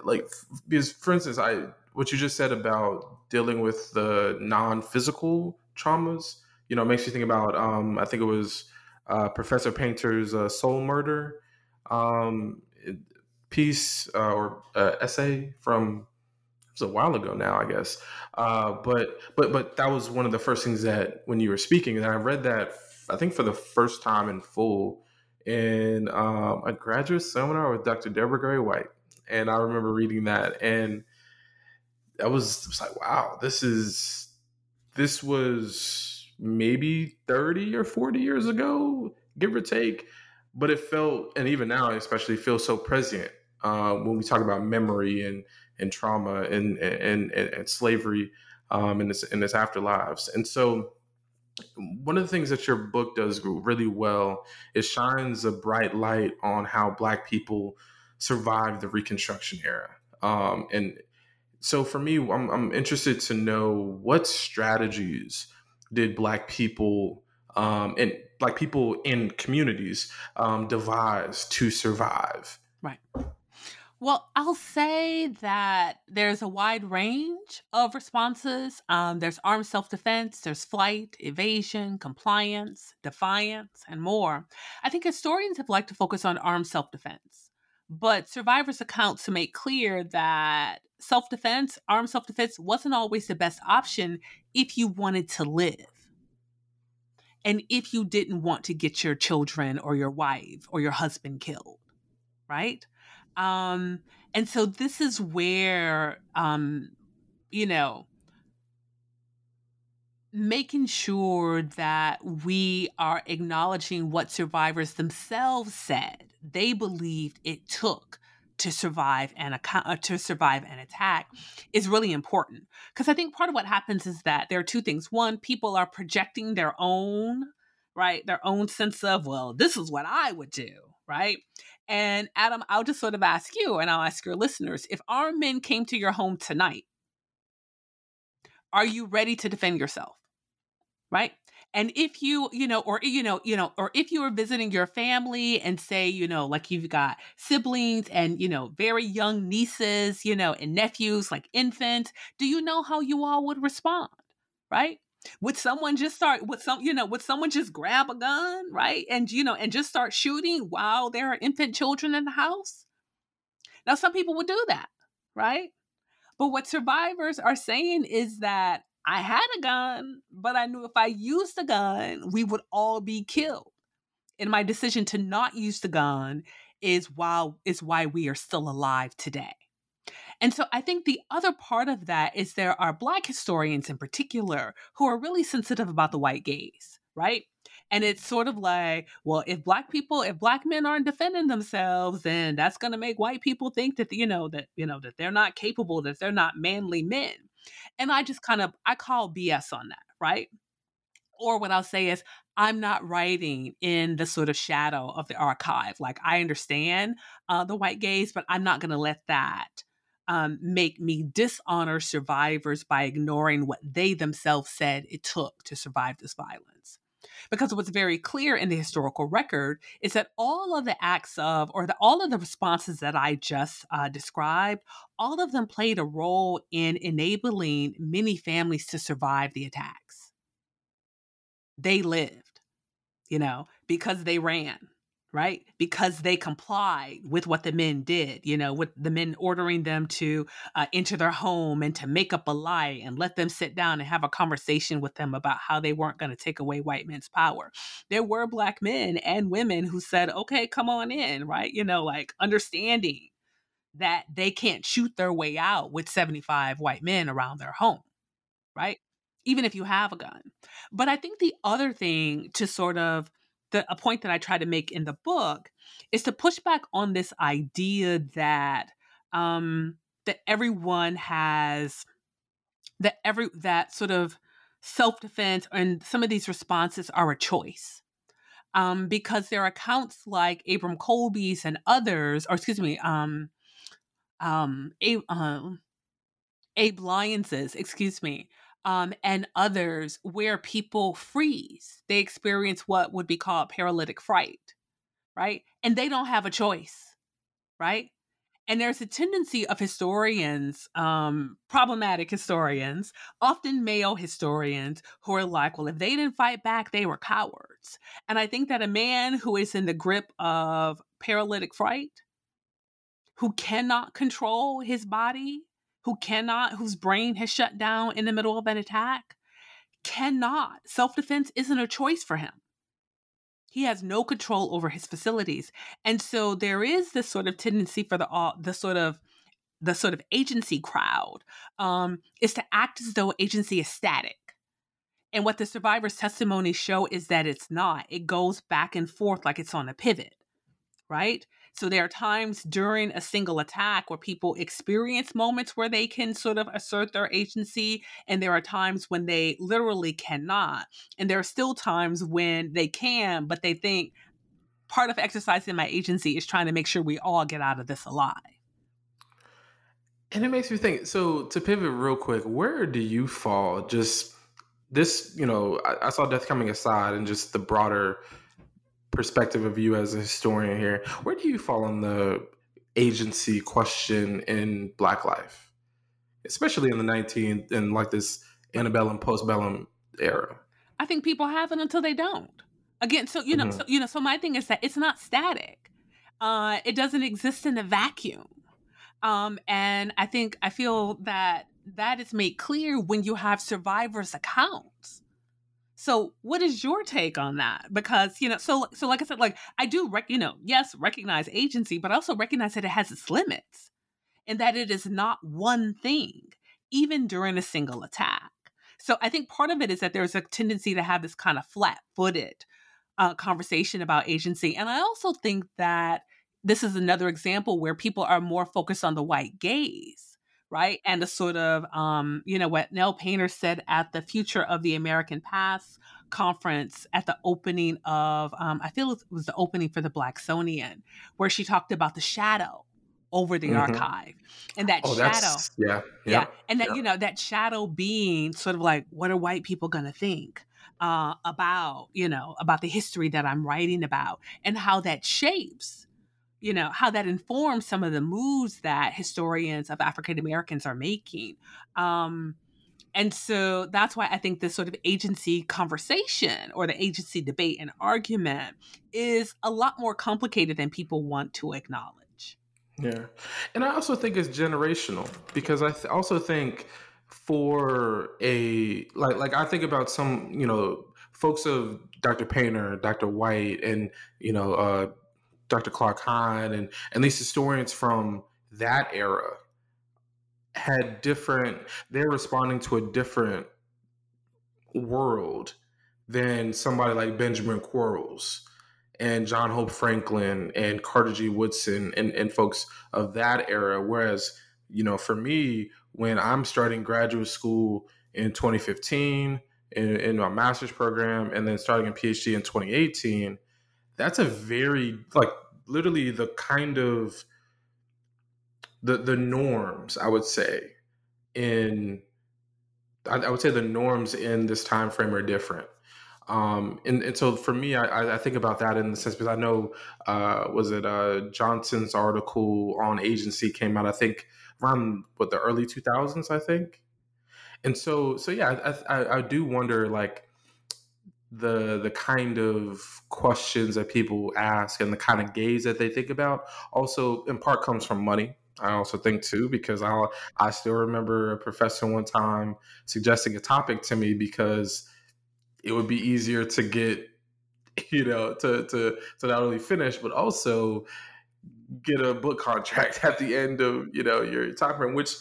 like, because for instance, I, what you just said about dealing with the non-physical traumas, you know, it makes you think about, um, I think it was uh, Professor Painter's uh, Soul Murder um, piece uh, or uh, essay from, it was a while ago now, I guess. Uh, but but but that was one of the first things that when you were speaking, and I read that, I think for the first time in full in um, a graduate seminar with Doctor Deborah Gray White. And I remember reading that, and I was, was like, wow, this is, this was, maybe thirty or forty years ago, give or take. But it felt, and even now, especially feels so present uh, when we talk about memory and, and trauma and, and, and, and slavery um, in its, in its afterlives. And so one of the things that your book does really well, it shines a bright light on how Black people survived the Reconstruction era. Um, and so for me, I'm, I'm interested to know what strategies did Black people um, and Black people in communities um, devise to survive? Right. Well, I'll say that there's a wide range of responses. Um, there's armed self-defense, there's flight, evasion, compliance, defiance, and more. I think historians have liked to focus on armed self-defense, but survivors' accounts to make clear that self-defense, armed self-defense wasn't always the best option if you wanted to live. And if you didn't want to get your children or your wife or your husband killed, right? Um, and so this is where, um, you know, making sure that we are acknowledging what survivors themselves said they believed it took to survive an account, to survive an attack is really important. Because I think part of what happens is that there are two things. One, people are projecting their own, right, their own sense of, well, this is what I would do, right? And Adam, I'll just sort of ask you, and I'll ask your listeners, if armed men came to your home tonight, are you ready to defend yourself? Right? And if you, you know, or, you know, you know, or if you are visiting your family and say, you know, like you've got siblings and, you know, very young nieces, you know, and nephews, like infants, do you know how you all would respond? Right? Would someone just start with some, you know, would someone just grab a gun? Right. And, you know, and just start shooting while there are infant children in the house? Now, some people would do that. Right. But what survivors are saying is that I had a gun, but I knew if I used the gun, we would all be killed. And my decision to not use the gun is why, is why we are still alive today. And so I think the other part of that is there are Black historians in particular who are really sensitive about the white gaze, right? And it's sort of like, well, if Black people, if Black men aren't defending themselves, then that's going to make white people think that, you know, that, you know, that they're not capable, that they're not manly men. And I just kind of, I call B S on that, right? Or what I'll say is, I'm not writing in the sort of shadow of the archive. Like, I understand uh, the white gaze, but I'm not going to let that um, make me dishonor survivors by ignoring what they themselves said it took to survive this violence. Because what's very clear in the historical record is that all of the acts of, or the, all of the responses that I just uh, described, all of them played a role in enabling many families to survive the attacks. They lived, you know, because they ran, right? Because they complied with what the men did, you know, with the men ordering them to uh, enter their home and to make up a lie and let them sit down and have a conversation with them about how they weren't going to take away white men's power. There were Black men and women who said, okay, come on in, right? You know, like understanding that they can't shoot their way out with seventy-five white men around their home, right? Even if you have a gun. But I think the other thing to sort of The, a point that I try to make in the book is to push back on this idea that um, that everyone has that every that sort of self-defense and some of these responses are a choice, um, because there are accounts like Abram Colby's and others, or excuse me, um, um, Abe, um, Abe Lyons's, excuse me. Um, and others where people freeze. They experience what would be called paralytic fright, right? And they don't have a choice, right? And there's a tendency of historians, um, problematic historians, often male historians, who are like, well, if they didn't fight back, they were cowards. And I think that a man who is in the grip of paralytic fright, who cannot control his body, who cannot, whose brain has shut down in the middle of an attack, cannot. Self-defense isn't a choice for him. He has no control over his facilities. And so there is this sort of tendency for the, uh, the sort of, the sort of agency crowd um, is to act as though agency is static. And what the survivors' testimonies show is that it's not. It goes back and forth like it's on a pivot, right? So there are times during a single attack where people experience moments where they can sort of assert their agency, and there are times when they literally cannot. And there are still times when they can, but they think part of exercising my agency is trying to make sure we all get out of this alive. And it makes me think, so to pivot real quick, where do you fall? Just this, you know, I, I saw Death Coming aside and just the broader perspective of you as a historian here, where do you fall on the agency question in Black life, especially in the nineteenth and like this antebellum, postbellum era? I think people have it until they don't. Again, so you know, mm-hmm. so you know, so my thing is that it's not static. Uh, it doesn't exist in a vacuum, um, and I think I feel that that is made clear when you have survivors' accounts. So what is your take on that? Because, you know, so, so like I said, like I do, rec- you know, yes, recognize agency, but also recognize that it has its limits and that it is not one thing, even during a single attack. So I think part of it is that there's a tendency to have this kind of flat-footed uh, conversation about agency. And I also think that this is another example where people are more focused on the white gaze, right? And the sort of, um, you know, what Nell Painter said at the Future of the American Past conference at the opening of, um, I feel it was the opening for the Blacksonian, where she talked about the shadow over the mm-hmm. archive, and that oh, shadow, yeah, yeah, yeah, and that yeah. you know that shadow being sort of like, what are white people going to think uh, about you know about the history that I'm writing about, and how that shapes, you know, how that informs some of the moves that historians of African Americans are making, um, and so that's why I think this sort of agency conversation or the agency debate and argument is a lot more complicated than people want to acknowledge. Yeah. And I also think it's generational, because I th- also think for a like like I think about some, you know, folks of Doctor Painter, Doctor White, and, you know, uh, Doctor Clark Hine, and, and these historians from that era had different, they're responding to a different world than somebody like Benjamin Quarles and John Hope Franklin and Carter G. Woodson and, and folks of that era. Whereas, you know, for me, when I'm starting graduate school in twenty fifteen in, in my master's program, and then starting a PhD in twenty eighteen, that's a very, like, literally the kind of the the norms, I would say, in, I, I would say the norms in this time frame are different. Um, and, and so for me, I, I think about that in the sense, because I know, uh, was it uh, Johnson's article on agency came out, I think, around what, the early two thousands, I think. And so, so yeah, I, I, I do wonder, like, the the kind of questions that people ask and the kind of gaze that they think about also in part comes from money. I also think too, because I I still remember a professor one time suggesting a topic to me because it would be easier to get, you know, to, to, to not only finish, but also get a book contract at the end of, you know, your time frame, which,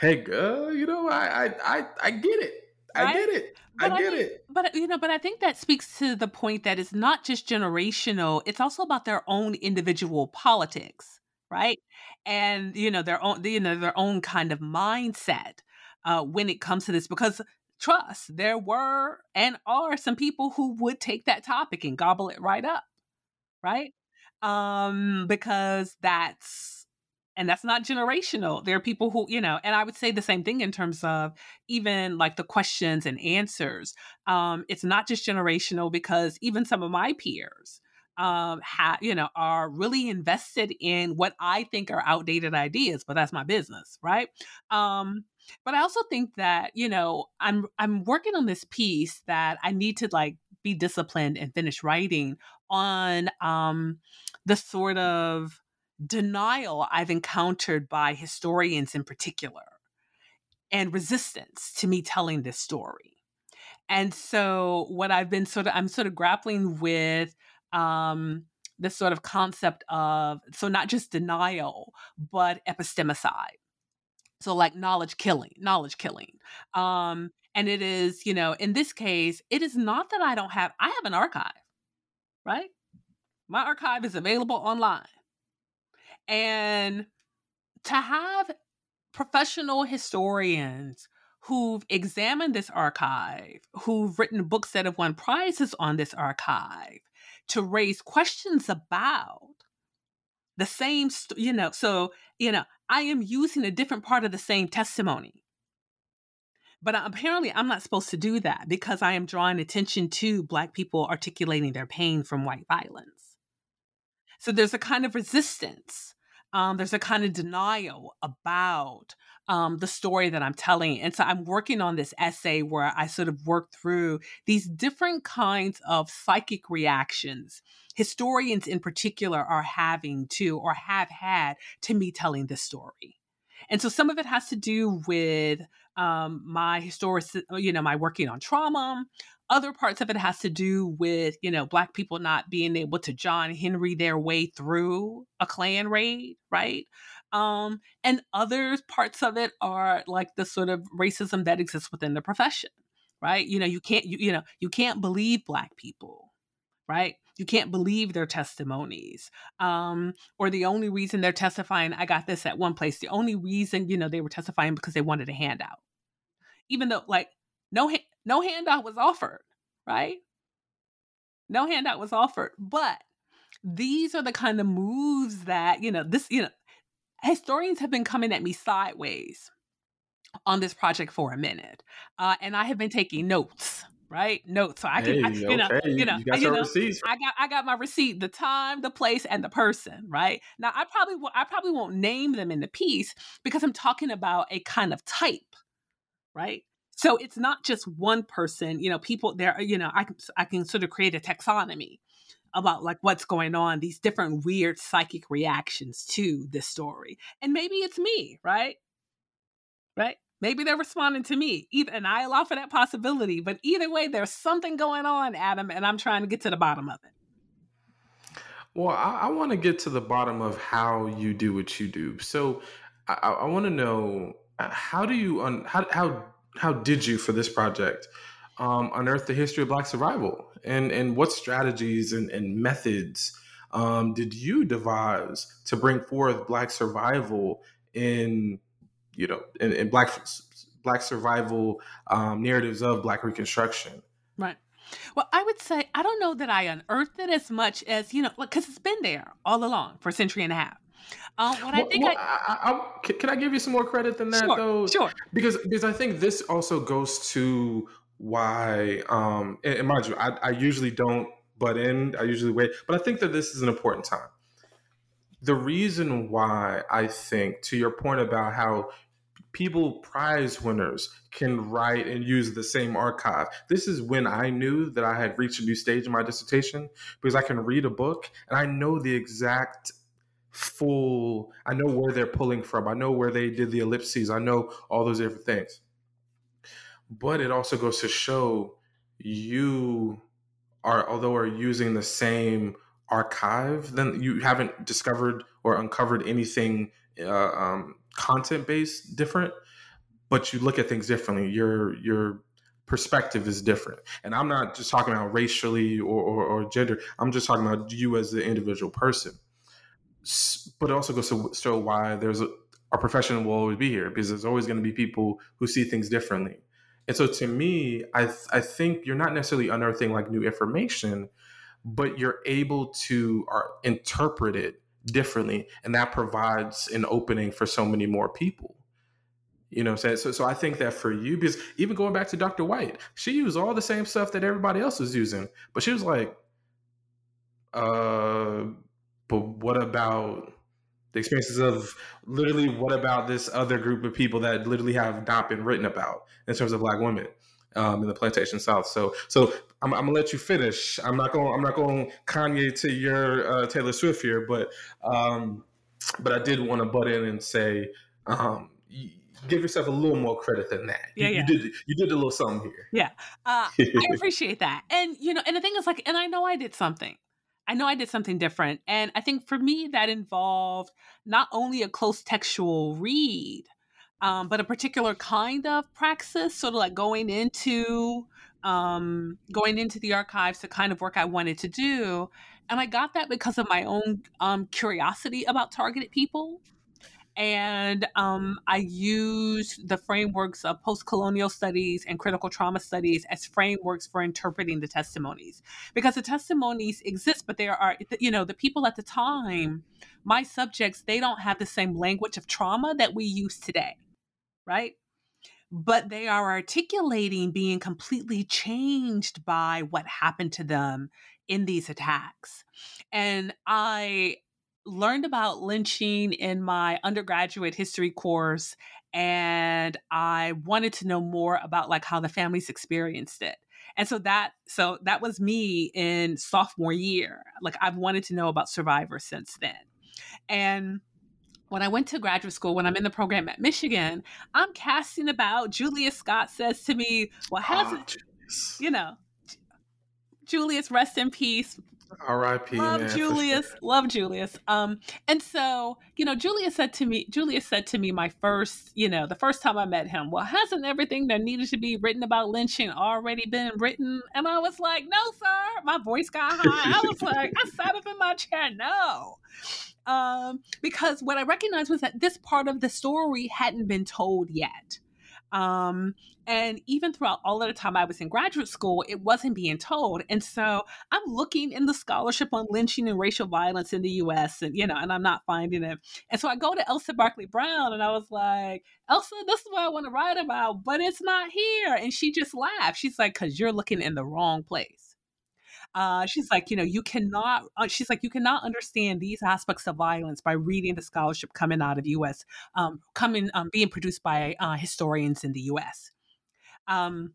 hey, girl, you know, I, I, I, I get it. I right? get it. But I get I think, it. But, you know, but I think that speaks to the point that it's not just generational. It's also about their own individual politics, right? And, you know, their own, you know, their own kind of mindset uh, when it comes to this, because trust, there were and are some people who would take that topic and gobble it right up, right? Um, because that's, and that's not generational. There are people who, you know, and I would say the same thing in terms of even like the questions and answers. Um, it's not just generational, because even some of my peers um, ha- you know, are really invested in what I think are outdated ideas, but that's my business, right? Um, But I also think that, you know, I'm I'm working on this piece that I need to, like, be disciplined and finish writing on um, the sort of denial I've encountered by historians in particular, and resistance to me telling this story. And so what I've been sort of, I'm sort of grappling with um, this sort of concept of, so not just denial, but epistemicide. So like knowledge killing, knowledge killing. Um, and it is, you know, in this case, it is not that I don't have, I have an archive, right? My archive is available online. And to have professional historians who've examined this archive, who've written books that have won prizes on this archive, to raise questions about the same, you know, so, you know, I am using a different part of the same testimony. But apparently I'm not supposed to do that because I am drawing attention to Black people articulating their pain from white violence. So there's a kind of resistance. Um, there's a kind of denial about um, the story that I'm telling. And so I'm working on this essay where I sort of work through these different kinds of psychic reactions historians in particular are having to, or have had to, me telling this story. And so some of it has to do with um, my historic, you know, my working on trauma. Other parts of it has to do with, you know, Black people not being able to John Henry their way through a Klan raid, right? Um, and other parts of it are like the sort of racism that exists within the profession, right? You know, you can't, you, you know, you can't believe Black people, right? You can't believe their testimonies, um, or the only reason they're testifying, I got this at one place, the only reason, you know, they were testifying because they wanted a handout, even though like no, no handout was offered, right? No handout was offered, but these are the kind of moves that, you know, this, you know, historians have been coming at me sideways on this project for a minute. Uh, and I have been taking notes, right? Notes. So I can, hey, I, you, okay. know, you know, you got your receipts. I got, I got my receipt, the time, the place, and the person, right? Now, I probably, w- I probably won't name them in the piece because I'm talking about a kind of type, right? So it's not just one person, you know, people there, you know, I can, I can sort of create a taxonomy about like what's going on, these different weird psychic reactions to this story. And maybe it's me, right? Right? Maybe they're responding to me. Either, and I allow for that possibility, but either way, there's something going on, Adam, and I'm trying to get to the bottom of it. Well, I, I want to get to the bottom of how you do what you do. So I, I want to know, how do you, un, how, how, how did you for this project um, unearth the history of Black survival? And and what strategies and, and methods um, did you devise to bring forth Black survival in, you know, in, in Black Black survival um, narratives of Black Reconstruction? Right. Well, I would say, I don't know that I unearthed it as much as, you know, because it's been there all along for a century and a half. Um, what well, I think well, I, I, I, can, can I give you some more credit than that, sure, though? Sure. Because, because I think this also goes to why, um, and, and mind you, I, I usually don't butt in, I usually wait, but I think that this is an important time. The reason why I think, to your point about how people, prize winners, can write and use the same archive, this is when I knew that I had reached a new stage in my dissertation, because I can read a book and I know the exact full, I know where they're pulling from, I know where they did the ellipses, I know all those different things. But it also goes to show you are, although are using the same archive, then you haven't discovered or uncovered anything uh, um, content-based different, but you look at things differently. Your your perspective is different. And I'm not just talking about racially or, or, or gender. I'm just talking about you as the individual person. But it also goes to show why there's a, our profession will always be here, because there's always going to be people who see things differently. And so to me, I th- I think you're not necessarily unearthing like new information, but you're able to uh, interpret it differently. And that provides an opening for so many more people. You know what I'm saying? So, so I think that for you, because even going back to Doctor White, she used all the same stuff that everybody else was using, but she was like, uh, but what about the experiences of literally what about this other group of people that literally have not been written about in terms of Black women um, in the plantation South. So, so I'm, I'm gonna let you finish. I'm not going, I'm not going Kanye to your uh, Taylor Swift here, but, um, but I did want to butt in and say, um, give yourself a little more credit than that. Yeah, you, yeah. you did, you did a little something here. Yeah. Uh, I appreciate that. And, you know, and the thing is like, and I know I did something. I know I did something different. And I think for me, that involved not only a close textual read, um, but a particular kind of praxis, sort of like going into um, going into the archives, the kind of work I wanted to do. And I got that because of my own um, curiosity about targeted people. And um, I used the frameworks of post-colonial studies and critical trauma studies as frameworks for interpreting the testimonies, because the testimonies exist, but there are, you know, the people at the time, my subjects, they don't have the same language of trauma that we use today, right? But they are articulating being completely changed by what happened to them in these attacks. And I learned about lynching in my undergraduate history course, and I wanted to know more about like how the families experienced it. And so that, so that was me in sophomore year. Like I've wanted to know about survivors since then. And when I went to graduate school, when I'm in the program at Michigan, I'm casting about. Julia Scott says to me, well, hasn't, oh, you know, Julius, rest in peace. R I P Love man, Julius. Sure. Love Julius. Um, and so, you know, Julius said to me, Julius said to me, my first, you know, the first time I met him, well, hasn't everything that needed to be written about lynching already been written? And I was like, no, sir. My voice got high. I was like, I sat up in my chair. No. Um, because what I recognized was that this part of the story hadn't been told yet. Um, and even throughout all of the time I was in graduate school, it wasn't being told. And so I'm looking in the scholarship on lynching and racial violence in the U S and, you know, and I'm not finding it. And so I go to Elsa Barkley Brown and I was like, Elsa, this is what I want to write about, but it's not here. And she just laughed. She's like, 'cause you're looking in the wrong place. Uh, she's like, you know, you cannot, uh, she's like, you cannot understand these aspects of violence by reading the scholarship coming out of U S, um, coming, um, being produced by uh, historians in the U S. Um,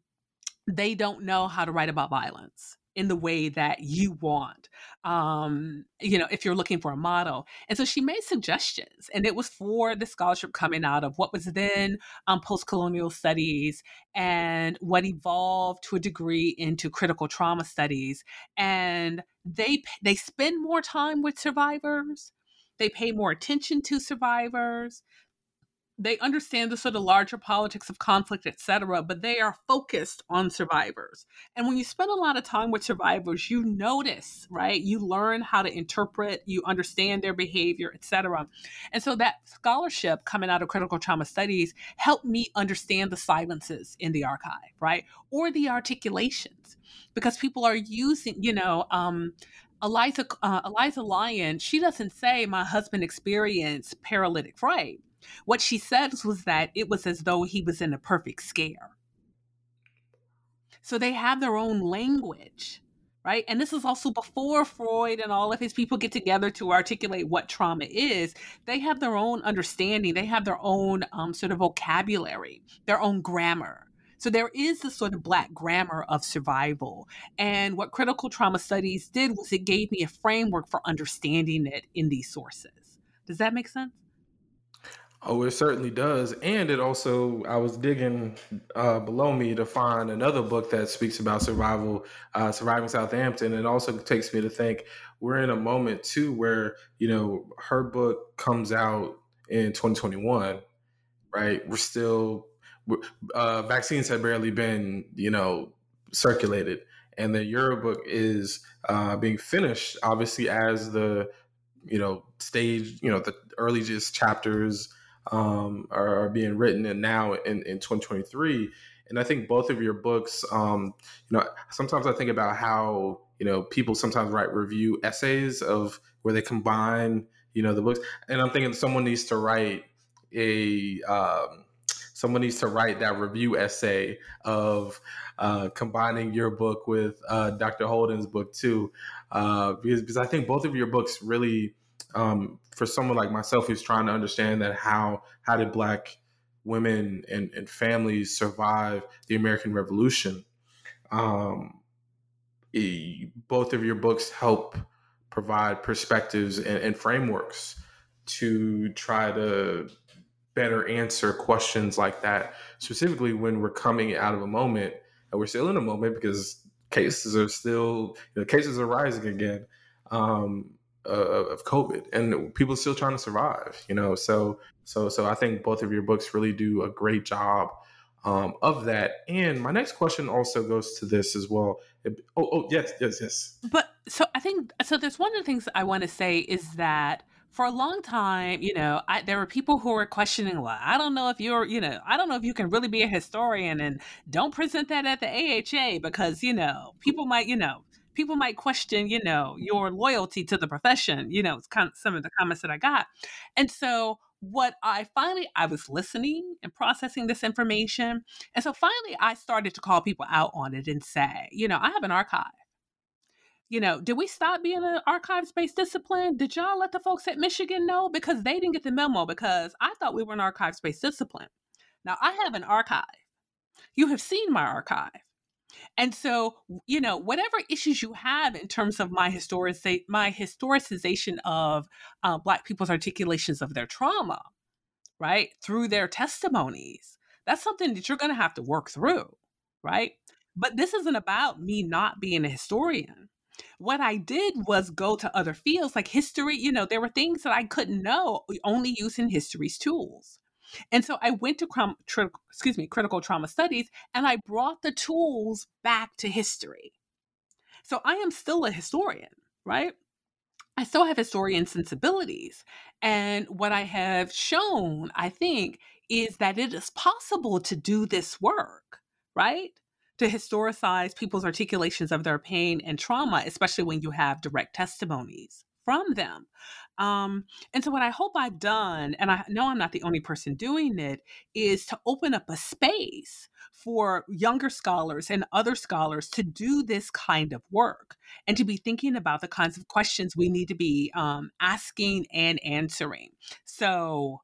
they don't know how to write about violence in the way that you want, um, you know, if you're looking for a model. And so she made suggestions, and it was for the scholarship coming out of what was then um, post-colonial studies and what evolved to a degree into critical trauma studies. And they they spend more time with survivors. They pay more attention to survivors. They understand the sort of larger politics of conflict, et cetera, but they are focused on survivors. And when you spend a lot of time with survivors, you notice, right? You learn how to interpret, you understand their behavior, et cetera. And so that scholarship coming out of critical trauma studies helped me understand the silences in the archive, right? Or the articulations, because people are using, you know, um, Eliza, uh, Eliza Lyon, she doesn't say my husband experienced paralytic fright. What she said was that it was as though he was in a perfect scare. So they have their own language, right? And this is also before Freud and all of his people get together to articulate what trauma is. They have their own understanding. They have their own um, sort of vocabulary, their own grammar. So there is this sort of Black grammar of survival. And what critical trauma studies did was it gave me a framework for understanding it in these sources. Does that make sense? Oh, it certainly does. And it also, I was digging uh, below me to find another book that speaks about survival, uh, Surviving Southampton. It also takes me to think we're in a moment too where, you know, her book comes out in twenty twenty-one, right? We're still, we're, uh, vaccines have barely been, you know, circulated. And the Euro book is uh, being finished, obviously, as the, you know, stage, you know, the earliest chapters um, are, are being written, and now in, in twenty twenty-three. And I think both of your books, um, you know, sometimes I think about how, you know, people sometimes write review essays of where they combine, you know, the books. And I'm thinking someone needs to write a, um, someone needs to write that review essay of uh, combining your book with uh, Doctor Holden's book too. Uh, because, because I think both of your books really, Um, for someone like myself who's trying to understand that how how did Black women and, and families survive the American Revolution, um, e, both of your books help provide perspectives and, and frameworks to try to better answer questions like that, specifically when we're coming out of a moment, and we're still in a moment because cases are still, you know, cases are rising again. Um, Uh, of COVID, and people are still trying to survive, you know? So, so, so I think both of your books really do a great job um, of that. And my next question also goes to this as well. It, oh, oh, yes, yes, yes. But so I think, so there's one of the things I want to say is that for a long time, you know, I, there were people who were questioning, well, I don't know if you're, you know, I don't know if you can really be a historian, and don't present that at the A H A because, you know, people might, you know, people might question, you know, your loyalty to the profession. You know, it's kind of some of the comments that I got. And so what I finally, I was listening and processing this information. And so finally I started to call people out on it and say, you know, I have an archive. You know, did we stop being an archives-based discipline? Did y'all let the folks at Michigan know? Because they didn't get the memo, because I thought we were an archives-based discipline. Now I have an archive. You have seen my archive. And so, you know, whatever issues you have in terms of my historic, my historicization of uh, Black people's articulations of their trauma, right, through their testimonies, that's something that you're going to have to work through, right? But this isn't about me not being a historian. What I did was go to other fields like history. You know, there were things that I couldn't know only using history's tools. And so I went to crum, tri, excuse me, critical trauma studies, and I brought the tools back to history. So I am still a historian, right? I still have historian sensibilities. And what I have shown, I think, is that it is possible to do this work, right? To historicize people's articulations of their pain and trauma, especially when you have direct testimonies from them. Um, and so what I hope I've done, and I know I'm not the only person doing it, is to open up a space for younger scholars and other scholars to do this kind of work and to be thinking about the kinds of questions we need to be um, asking and answering. So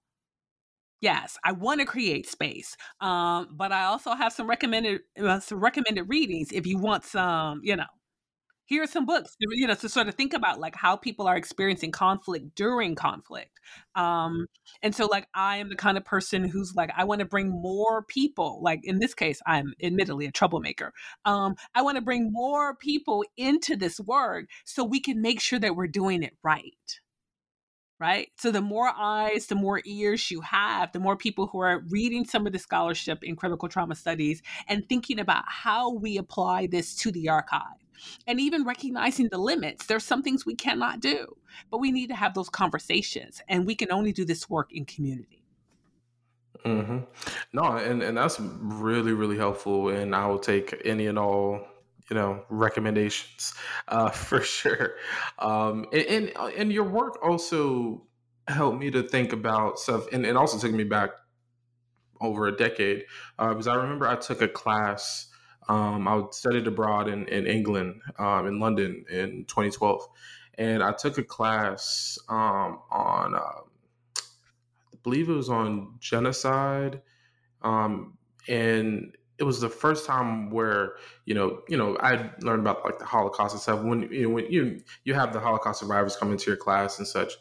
yes, I want to create space, um, but I also have some recommended uh, some recommended readings if you want some, you know. Here are some books, you know, to sort of think about like how people are experiencing conflict during conflict. Um, and so like, I am the kind of person who's like, I want to bring more people, like in this case, I'm admittedly a troublemaker. Um, I want to bring more people into this work so we can make sure that we're doing it right. Right? So the more eyes, the more ears you have, the more people who are reading some of the scholarship in critical trauma studies and thinking about how we apply this to the archive. And even recognizing the limits, there's some things we cannot do, but we need to have those conversations, and we can only do this work in community. Mm-hmm. No, and, and that's really, really helpful. And I will take any and all, you know, recommendations uh, for sure. Um, and, and and your work also helped me to think about stuff, and it also took me back over a decade uh, because I remember I took a class. Um, I studied abroad in, in England, um, in London in twenty twelve. And I took a class um, on, uh, I believe it was on genocide. Um, and it was the first time where, you know, you know, I learned about like the Holocaust and stuff when you know, when you, you have the Holocaust survivors come into your class and such,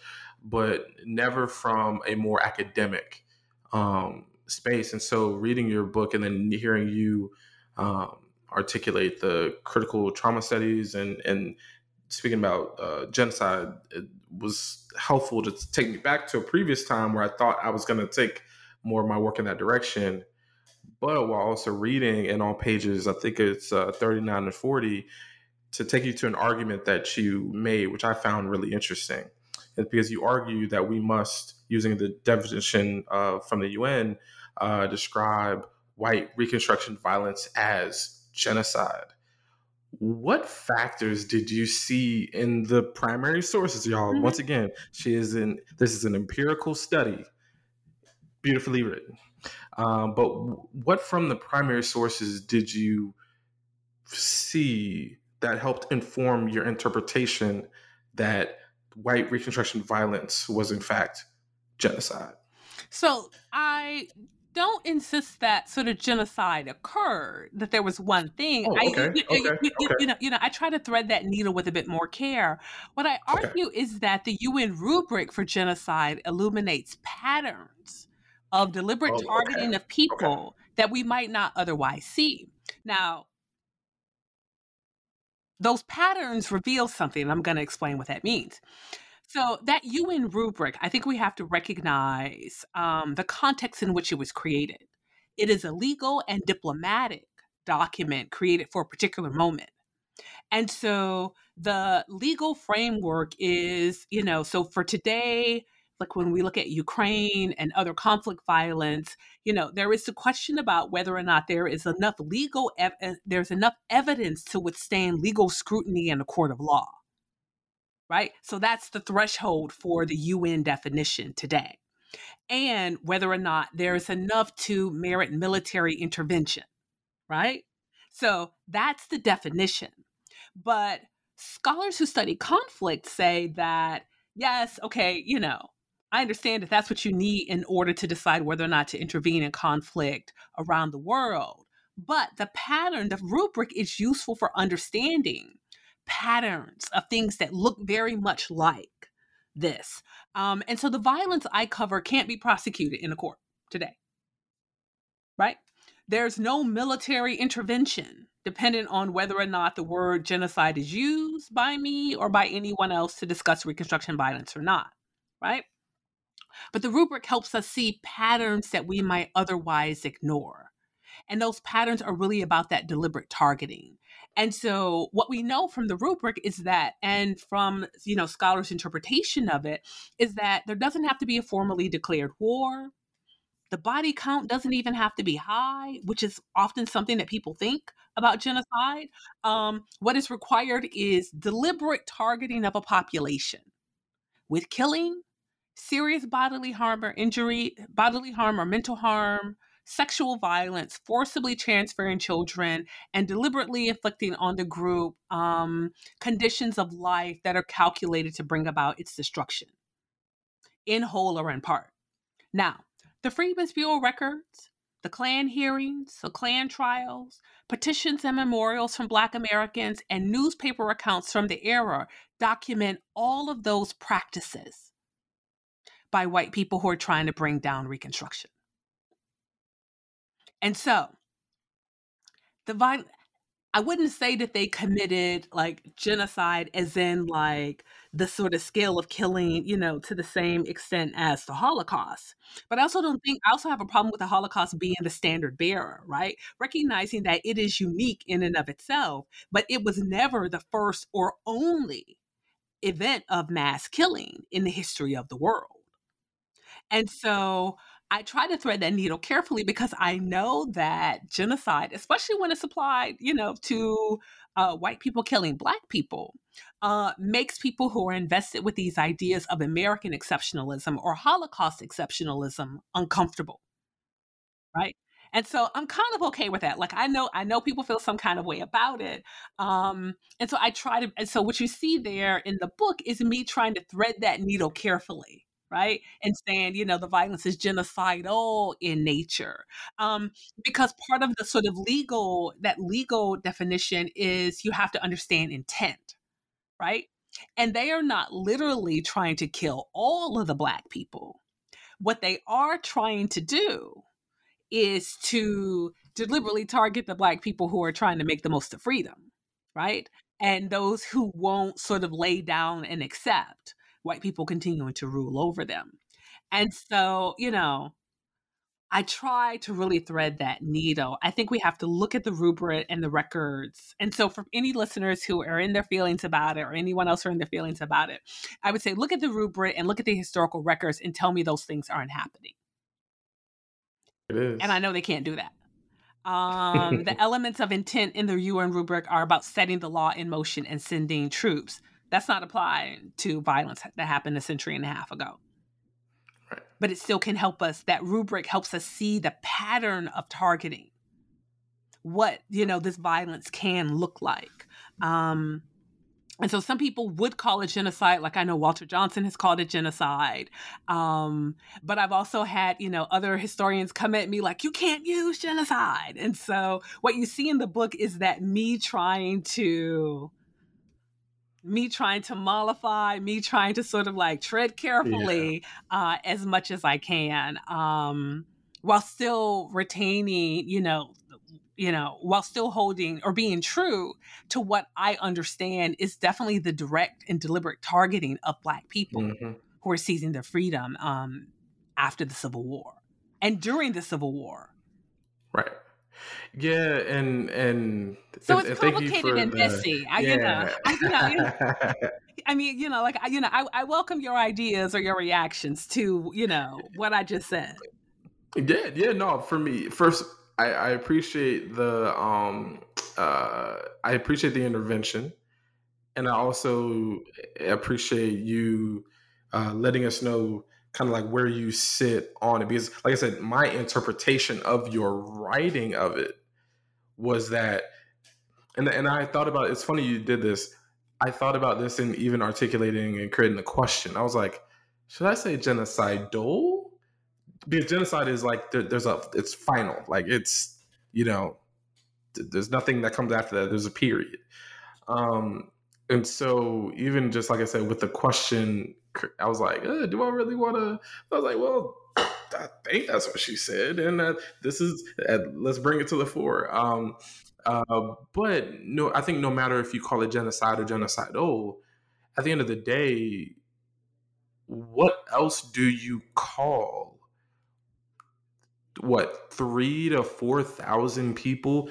but never from a more academic um, space. And so reading your book and then hearing you Um, articulate the critical trauma studies and, and speaking about uh, genocide, it was helpful to take me back to a previous time where I thought I was going to take more of my work in that direction. But while also reading, and on pages, I think it's uh, thirty-nine and forty, to take you to an argument that you made, which I found really interesting. It's because you argue that we must, using the definition uh, from the U N, uh, describe white Reconstruction violence as genocide. What factors did you see in the primary sources, y'all? Mm-hmm. Once again, she is in. This is an empirical study, beautifully written. Um, but what from the primary sources did you see that helped inform your interpretation that white Reconstruction violence was in fact genocide? So I. Don't insist that sort of genocide occurred, that there was one thing. Oh, okay, I, you, okay, you, you, okay. you know, you know, I try to thread that needle with a bit more care. What I argue okay. is that the U N rubric for genocide illuminates patterns of deliberate oh, targeting okay. of people okay. that we might not otherwise see. Now, those patterns reveal something, and I'm going to explain what that means. So that U N rubric, I think we have to recognize um, the context in which it was created. It is a legal and diplomatic document created for a particular moment. And so the legal framework is, you know, so for today, like when we look at Ukraine and other conflict violence, you know, there is the question about whether or not there is enough legal, ev- there's enough evidence to withstand legal scrutiny in a court of law. Right? So that's the threshold for the U N definition today. And whether or not there's enough to merit military intervention, right? So that's the definition. But scholars who study conflict say that, yes, okay, you know, I understand that that's what you need in order to decide whether or not to intervene in conflict around the world. But the pattern, the rubric is useful for understanding patterns of things that look very much like this. Um, and so the violence I cover can't be prosecuted in a court today, right? There's no military intervention dependent on whether or not the word genocide is used by me or by anyone else to discuss Reconstruction violence or not, right? But the rubric helps us see patterns that we might otherwise ignore. And those patterns are really about that deliberate targeting. And so what we know from the rubric is that, and from, you know, scholars' interpretation of it, is that there doesn't have to be a formally declared war. The body count doesn't even have to be high, which is often something that people think about genocide. Um, what is required is deliberate targeting of a population with killing, serious bodily harm or injury, bodily harm or mental harm, sexual violence, forcibly transferring children, and deliberately inflicting on the group um, conditions of life that are calculated to bring about its destruction, in whole or in part. Now, the Freedmen's Bureau records, the Klan hearings, the Klan trials, petitions and memorials from Black Americans, and newspaper accounts from the era document all of those practices by white people who are trying to bring down Reconstruction. And so, the viol- I wouldn't say that they committed like genocide as in like the sort of scale of killing, you know, to the same extent as the Holocaust. But I also don't think, I also have a problem with the Holocaust being the standard bearer, right? Recognizing that it is unique in and of itself, but it was never the first or only event of mass killing in the history of the world. And so, I try to thread that needle carefully because I know that genocide, especially when it's applied, you know, to uh, white people killing Black people, uh, makes people who are invested with these ideas of American exceptionalism or Holocaust exceptionalism uncomfortable, right? And so I'm kind of okay with that. Like I know, I know people feel some kind of way about it, um, and so I try to. And so what you see there in the book is me trying to thread that needle carefully. Right? And saying, you know, the violence is genocidal in nature. Um, because part of the sort of legal, that legal definition is you have to understand intent, right? And they are not literally trying to kill all of the Black people. What they are trying to do is to deliberately target the Black people who are trying to make the most of freedom, right? And those who won't sort of lay down and accept white people continuing to rule over them. And so, you know, I try to really thread that needle. I think we have to look at the rubric and the records. And so for any listeners who are in their feelings about it or anyone else who are in their feelings about it, I would say, look at the rubric and look at the historical records and tell me those things aren't happening. It is. And I know they can't do that. Um, the elements of intent in the U N rubric are about setting the law in motion and sending troops. That's not applying to violence that happened a century and a half ago. Right. But it still can help us. That rubric helps us see the pattern of targeting, what, you know, this violence can look like. Um, and so some people would call it genocide. Like I know Walter Johnson has called it genocide. Um, but I've also had, you know, other historians come at me like, you can't use genocide. And so what you see in the book is that me trying to... me trying to mollify, me trying to sort of like tread carefully yeah. uh, as much as I can, um, while still retaining, you know, you know, while still holding or being true to what I understand is definitely the direct and deliberate targeting of Black people mm-hmm. who are seizing their freedom um, after the Civil War and during the Civil War. Right. Yeah, and and so it's and complicated and the, messy. I, yeah. you know, I, you know, you know, I mean, you know, like you know, I, I welcome your ideas or your reactions to you know what I just said. Yeah, yeah, no. For me, first, I, I appreciate the um, uh, I appreciate the intervention, and I also appreciate you uh, letting us know kind of like where you sit on it. Because like I said, my interpretation of your writing of it was that, and, and I thought about it, it's funny you did this. I thought about this in even articulating and creating the question. I was like, should I say genocidal? Because genocide is like, there, there's a, it's final. Like it's, you know, th- there's nothing that comes after that. There's a period. Um, and so even just like I said, with the question I was like, eh, do I really want to? I was like, well, I think that's what she said, and uh, this is uh, let's bring it to the fore. Um, uh, but no, I think no matter if you call it genocide or genocidal, at the end of the day, what else do you call what three to four thousand people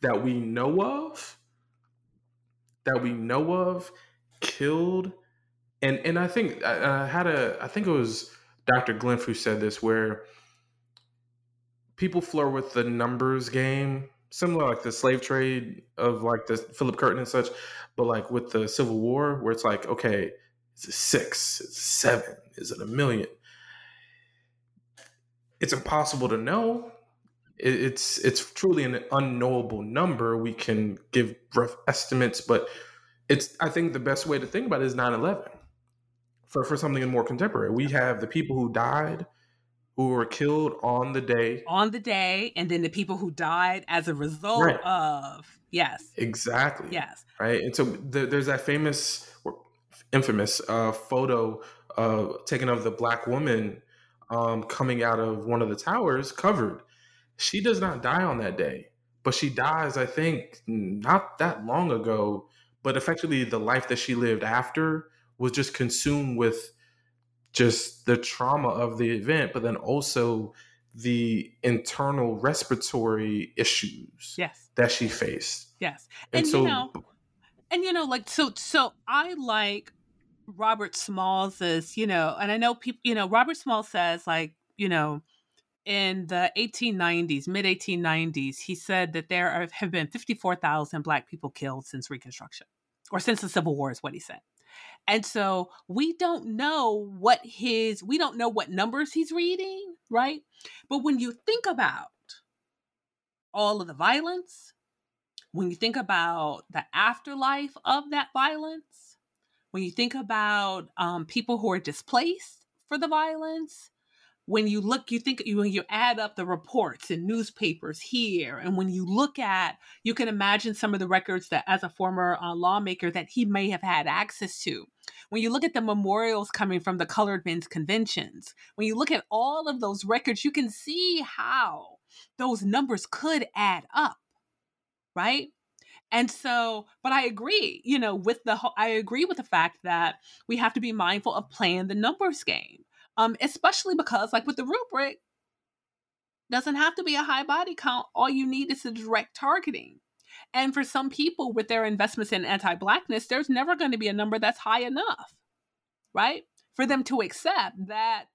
that we know of, that we know of, killed, and and I think I, I had a I think it was Doctor Glenf who said this, where people flirt with the numbers game, similar like the slave trade of like the Philip Curtin and such, but like with the Civil War, where it's like, okay, it's a six, it's a seven, is it a million? It's impossible to know. It's it's truly an unknowable number. We can give rough estimates, but it's I think the best way to think about it is nine eleven. For, for something more contemporary, we have the people who died, who were killed on the day. On the day, and then the people who died as a result right. of, yes. Exactly. Yes. Right? And so the, there's that famous, or infamous uh, photo uh, taken of the Black woman um, coming out of one of the towers covered. She does not die on that day, but she dies, I think, not that long ago, but effectively the life that she lived after was just consumed with just the trauma of the event, but then also the internal respiratory issues yes. that she faced. Yes. And, and so, you know, and you know, like, so, so I like Robert Smalls's, you know, and I know people, you know, Robert Smalls says like, you know, in the eighteen nineties, mid eighteen nineties, he said that there are, have been fifty-four thousand Black people killed since Reconstruction or since the Civil War is what he said. And so we don't know what his, we don't know what numbers he's reading, right? But when you think about all of the violence, when you think about the afterlife of that violence, when you think about um, people who are displaced for the violence, when you look, you think, when you add up the reports in newspapers here, and when you look at, you can imagine some of the records that as a former uh, lawmaker that he may have had access to. When you look at the memorials coming from the colored men's conventions, when you look at all of those records, you can see how those numbers could add up, right? And so, but I agree, you know, with the, I agree with the fact that we have to be mindful of playing the numbers game. Um, especially because, like with the rubric, doesn't have to be a high body count. All you need is the direct targeting. And for some people with their investments in anti-Blackness, there's never going to be a number that's high enough, right? For them to accept that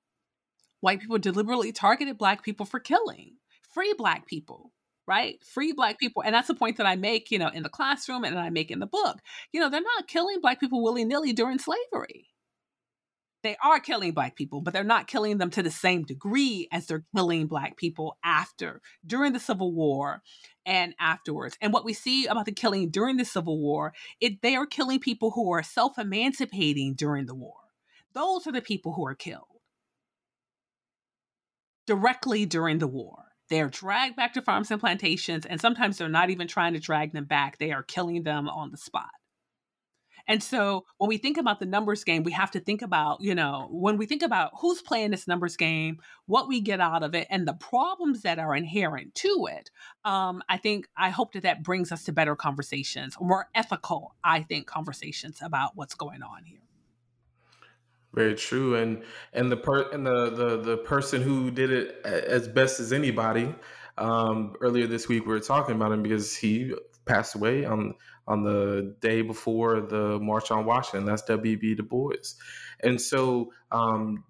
white people deliberately targeted Black people for killing. Free Black people, right? Free Black people. And that's the point that I make, you know, in the classroom and I make in the book. You know, they're not killing Black people willy-nilly during slavery. They are killing Black people, but they're not killing them to the same degree as they're killing Black people after, during the Civil War and afterwards. And what we see about the killing during the Civil War, it, they are killing people who are self-emancipating during the war. Those are the people who are killed directly during the war. They're dragged back to farms and plantations, and sometimes they're not even trying to drag them back. They are killing them on the spot. And so when we think about the numbers game, we have to think about, you know, when we think about who's playing this numbers game, what we get out of it, and the problems that are inherent to it. Um, I think I hope that that brings us to better conversations, more ethical, I think, conversations about what's going on here. Very true. And and the per- and the, the the person who did it as best as anybody um, earlier this week, we were talking about him because he passed away on on the day before the March on Washington. That's W. E. B. Du Bois. And so um,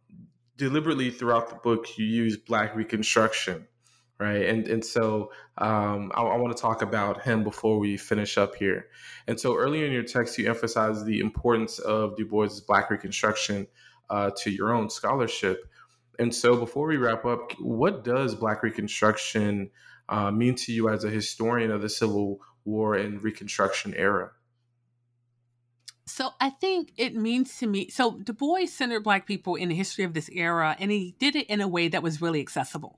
deliberately throughout the book, you use Black Reconstruction, right? And and so um, I, I want to talk about him before we finish up here. And so earlier in your text, you emphasize the importance of Du Bois' Black Reconstruction uh, to your own scholarship. And so before we wrap up, what does Black Reconstruction uh, mean to you as a historian of the Civil War and Reconstruction era? So I think it means to me, so Du Bois centered Black people in the history of this era, and he did it in a way that was really accessible,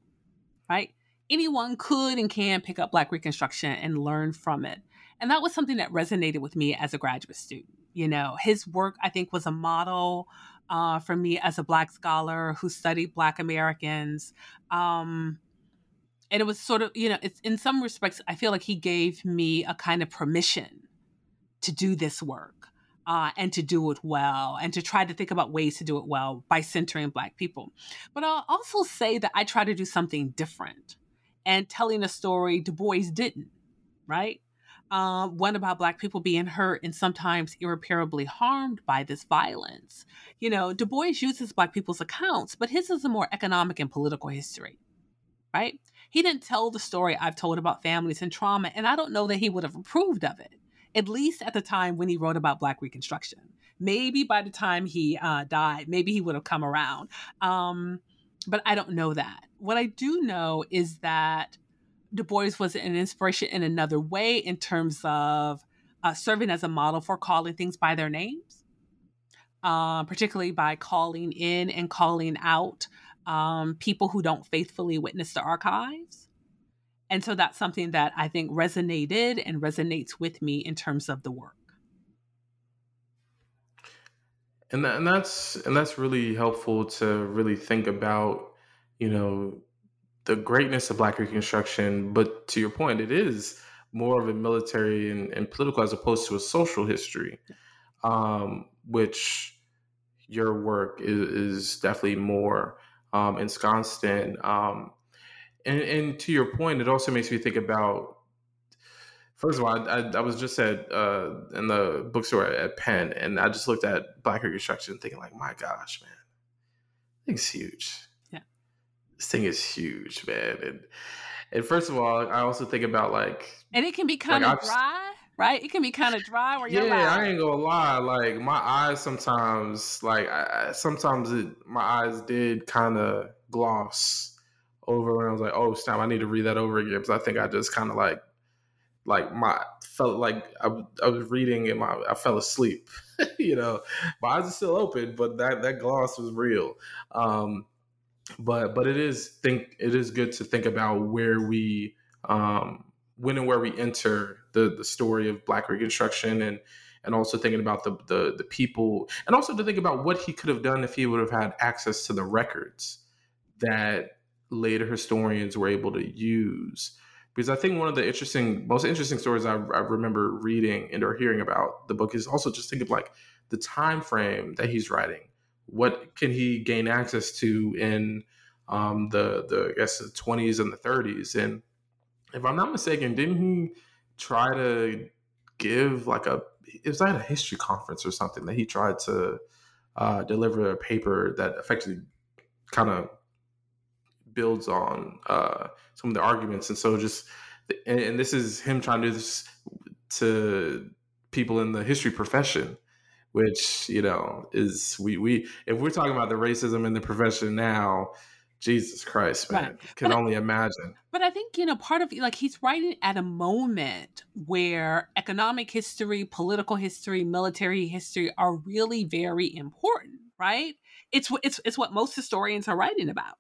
right? Anyone could and can pick up Black Reconstruction and learn from it. And that was something that resonated with me as a graduate student. You know, his work, I think, was a model uh, for me as a Black scholar who studied Black Americans. Um, and it was sort of, you know, it's in some respects, I feel like he gave me a kind of permission to do this work uh, and to do it well and to try to think about ways to do it well by centering Black people. But I'll also say that I try to do something different and telling a story Du Bois didn't, right? Uh, one about Black people being hurt and sometimes irreparably harmed by this violence. You know, Du Bois uses Black people's accounts, but his is a more economic and political history, right? He didn't tell the story I've told about families and trauma, and I don't know that he would have approved of it, at least at the time when he wrote about Black Reconstruction. Maybe by the time he uh, died, maybe he would have come around. Um, but I don't know that. What I do know is that Du Bois was an inspiration in another way in terms of uh, serving as a model for calling things by their names, uh, particularly by calling in and calling out um, people who don't faithfully witness the archives. And so that's something that I think resonated and resonates with me in terms of the work. And that, and that's and that's really helpful to really think about, you know, the greatness of Black Reconstruction, but to your point, it is more of a military and, and political as opposed to a social history, um, which your work is, is definitely more um, ensconced in. Um, and, and to your point, it also makes me think about, first of all, I, I, I was just at uh, in the bookstore at Penn, and I just looked at Black Reconstruction thinking like, my gosh, man, it's huge. This thing is huge, man. And and first of all, I also think about like... And it can be kind like of I've, dry, right? It can be kind of dry where you're yeah, like... Yeah, I ain't gonna lie. Like, my eyes sometimes, like, I, sometimes it, my eyes did kind of gloss over and I was like, oh, snap, I need to read that over again. Because I think I just kind of like, like my, felt like I, I was reading and my I fell asleep, you know? My eyes are still open, but that, that gloss was real. Um But but it is think it is good to think about where we um, when and where we enter the, the story of Black Reconstruction and and also thinking about the, the the people and also to think about what he could have done if he would have had access to the records that later historians were able to use. Because I think one of the interesting most interesting stories I, I remember reading and or hearing about the book is also just think of like the time frame that he's writing. What can he gain access to in um, the, the I guess, the twenties and the thirties? And if I'm not mistaken, didn't he try to give like a, it was like a history conference or something that he tried to uh, deliver a paper that effectively kind of builds on uh, some of the arguments. And so just, and, and this is him trying to do this to people in the history profession. Which, you know, is we, we if we're talking about the racism in the profession now, Jesus Christ, man, right. can but only I, imagine. But I think, you know, part of like he's writing at a moment where economic history, political history, military history are really very important, right? It's it's it's what most historians are writing about.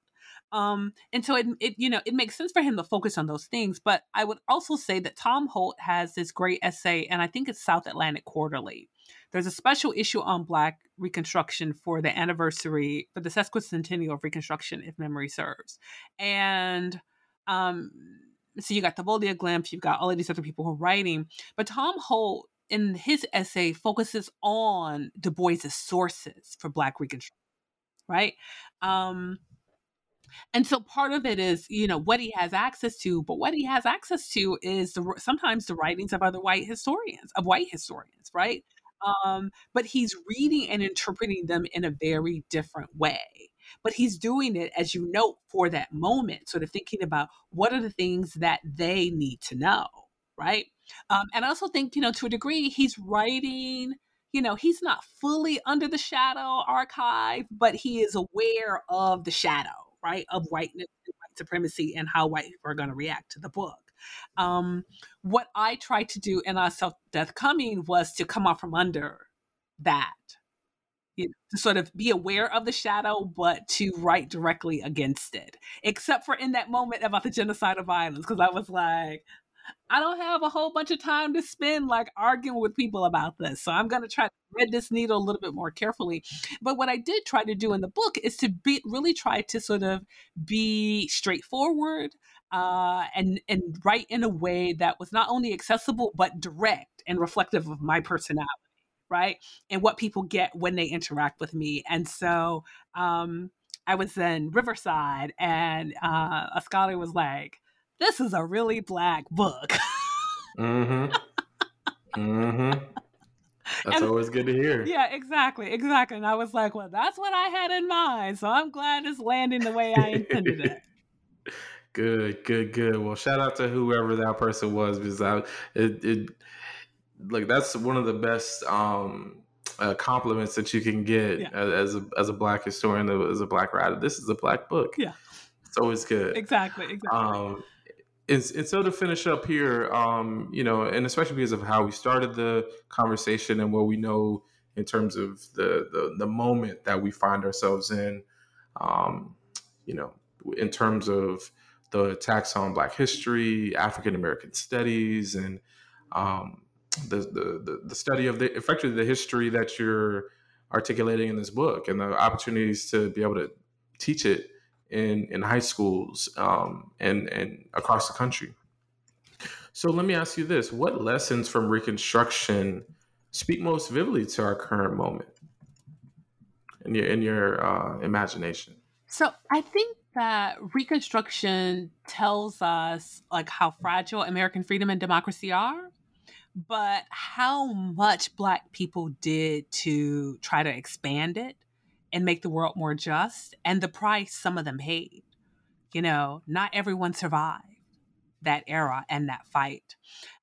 Um, and so it, it, you know, it makes sense for him to focus on those things. But I would also say that Tom Holt has this great essay, and I think it's South Atlantic Quarterly. There's a special issue on Black Reconstruction for the anniversary, for the sesquicentennial of Reconstruction, if memory serves. And um, so you got the Voldia Glimp, you've got all of these other people who are writing. But Tom Holt, in his essay, focuses on Du Bois' sources for Black Reconstruction, right? Um, and so part of it is, you know, what he has access to, but what he has access to is the, sometimes the writings of other white historians, of white historians, right? Um, but he's reading and interpreting them in a very different way. But he's doing it, as you note, for that moment, sort of thinking about what are the things that they need to know, right? Um, and I also think, you know, to a degree, he's writing, you know, he's not fully under the shadow archive, but he is aware of the shadow, right, of whiteness and white supremacy and how white people are going to react to the book. Um, what I tried to do in I Saw Death Coming was to come out from under that, you know, to sort of be aware of the shadow, but to write directly against it, except for in that moment about the genocidal violence, because I was like, I don't have a whole bunch of time to spend like arguing with people about this. So I'm going to try to thread this needle a little bit more carefully. But what I did try to do in the book is to be really try to sort of be straightforward uh, and, and write in a way that was not only accessible, but direct and reflective of my personality, right? And what people get when they interact with me. And so um, I was in Riverside and uh, a scholar was like, "This is a really Black book." Mm-hmm. Mm-hmm. That's and, always good to hear. Yeah, exactly. Exactly. And I was like, well, that's what I had in mind. So I'm glad it's landing the way I intended it. Good, good, good. Well, shout out to whoever that person was, because I, it, it, like, that's one of the best um, uh, compliments that you can get yeah. as, as a as a Black historian, as a Black writer. This is a Black book. Yeah. It's always good. Exactly. Exactly. Um, It's, it's so to finish up here, um, you know, and especially because of how we started the conversation and what we know in terms of the the, the moment that we find ourselves in, um, you know, in terms of the attacks on Black history, African-American studies, and um, the, the the study of the effectively the history that you're articulating in this book and the opportunities to be able to teach it in, in high schools um, and, and across the country. So let me ask you this, what lessons from Reconstruction speak most vividly to our current moment in your, in your uh, imagination? So I think that Reconstruction tells us like how fragile American freedom and democracy are, but how much Black people did to try to expand it and make the world more just, and the price some of them paid. You know, not everyone survived that era and that fight.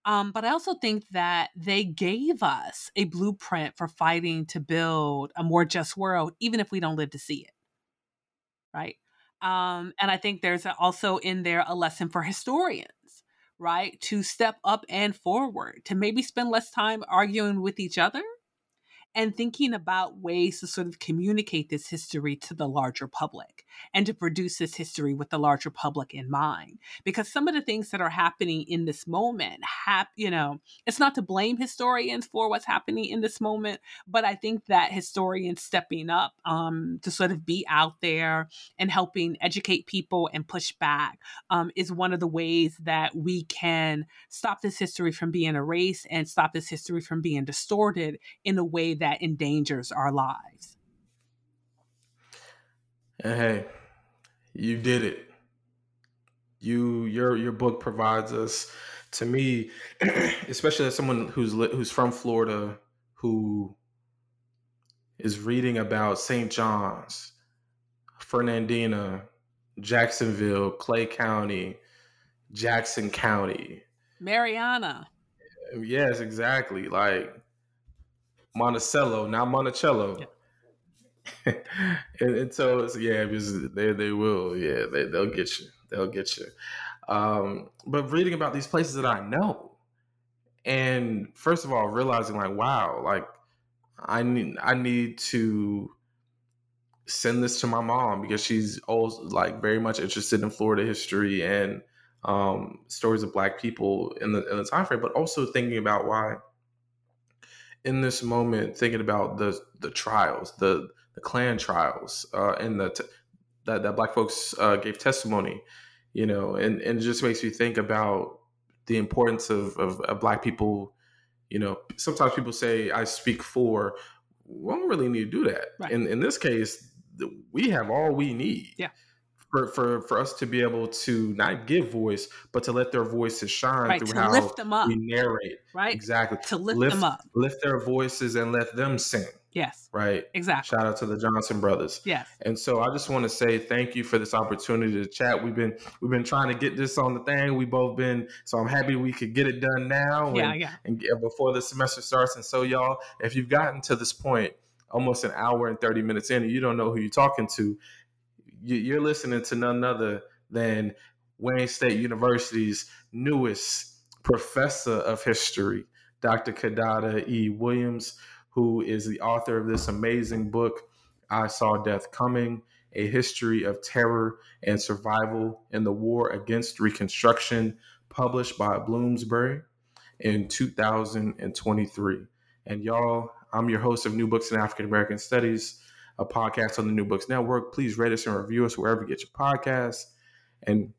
Um, but I also think that they gave us a blueprint for fighting to build a more just world, even if we don't live to see it, right? Um, and I think there's also in there a lesson for historians, right? To step up and forward, to maybe spend less time arguing with each other, and thinking about ways to sort of communicate this history to the larger public and to produce this history with the larger public in mind. Because some of the things that are happening in this moment, hap- you know, it's not to blame historians for what's happening in this moment, but I think that historians stepping up um, to sort of be out there and helping educate people and push back um, is one of the ways that we can stop this history from being erased and stop this history from being distorted in a way that that endangers our lives. And hey, you did it. You your your book provides us, to me, especially as someone who's who's from Florida, who is reading about Saint John's, Fernandina, Jacksonville, Clay County, Jackson County, Mariana. Yes, exactly. Like Monticello, not Monticello. Yeah. and, and so, so yeah, because they they will, yeah, they they'll get you, they'll get you. Um, but reading about these places that I know, and first of all, realizing like, wow, like I need I need to send this to my mom because she's also like very much interested in Florida history and um, stories of Black people in the in the time frame, but also thinking about why. In this moment, thinking about the the trials, the the Klan trials, uh, and the t- that that Black folks uh, gave testimony, you know, and, and it just makes me think about the importance of, of of Black people. You know, sometimes people say, "I speak for," we don't really need to do that. Right. In in this case, we have all we need. Yeah. For, for, for us to be able to not give voice, but to let their voices shine right, through to how lift them up. We narrate. Right. Exactly. To lift, lift them up. Lift their voices and let them sing. Yes. Right. Exactly. Shout out to the Johnson brothers. Yes. And so I just want to say thank you for this opportunity to chat. We've been we've been trying to get this on the thing. We both been so I'm happy we could get it done now. And, yeah, yeah. and before the semester starts. And so y'all, if you've gotten to this point, almost an hour and thirty minutes in, and you don't know who you're talking to. You're listening to none other than Wayne State University's newest professor of history, Doctor Kidada E. Williams, who is the author of this amazing book, I Saw Death Coming, A History of Terror and Survival in the War Against Reconstruction, published by Bloomsbury in two thousand twenty-three. And y'all, I'm your host of New Books in African American Studies, a podcast on the New Books Network. Please rate us and review us wherever you get your podcasts, and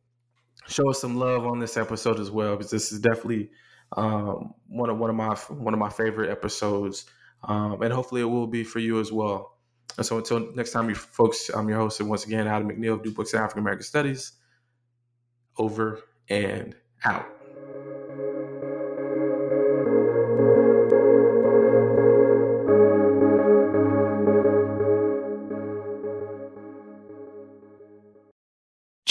show us some love on this episode as well, because this is definitely um, one of one of my one of my favorite episodes, um, and hopefully it will be for you as well. And so until next time, you folks, I'm your host, and once again, Adam McNeil of New Books in African American Studies. Over and out.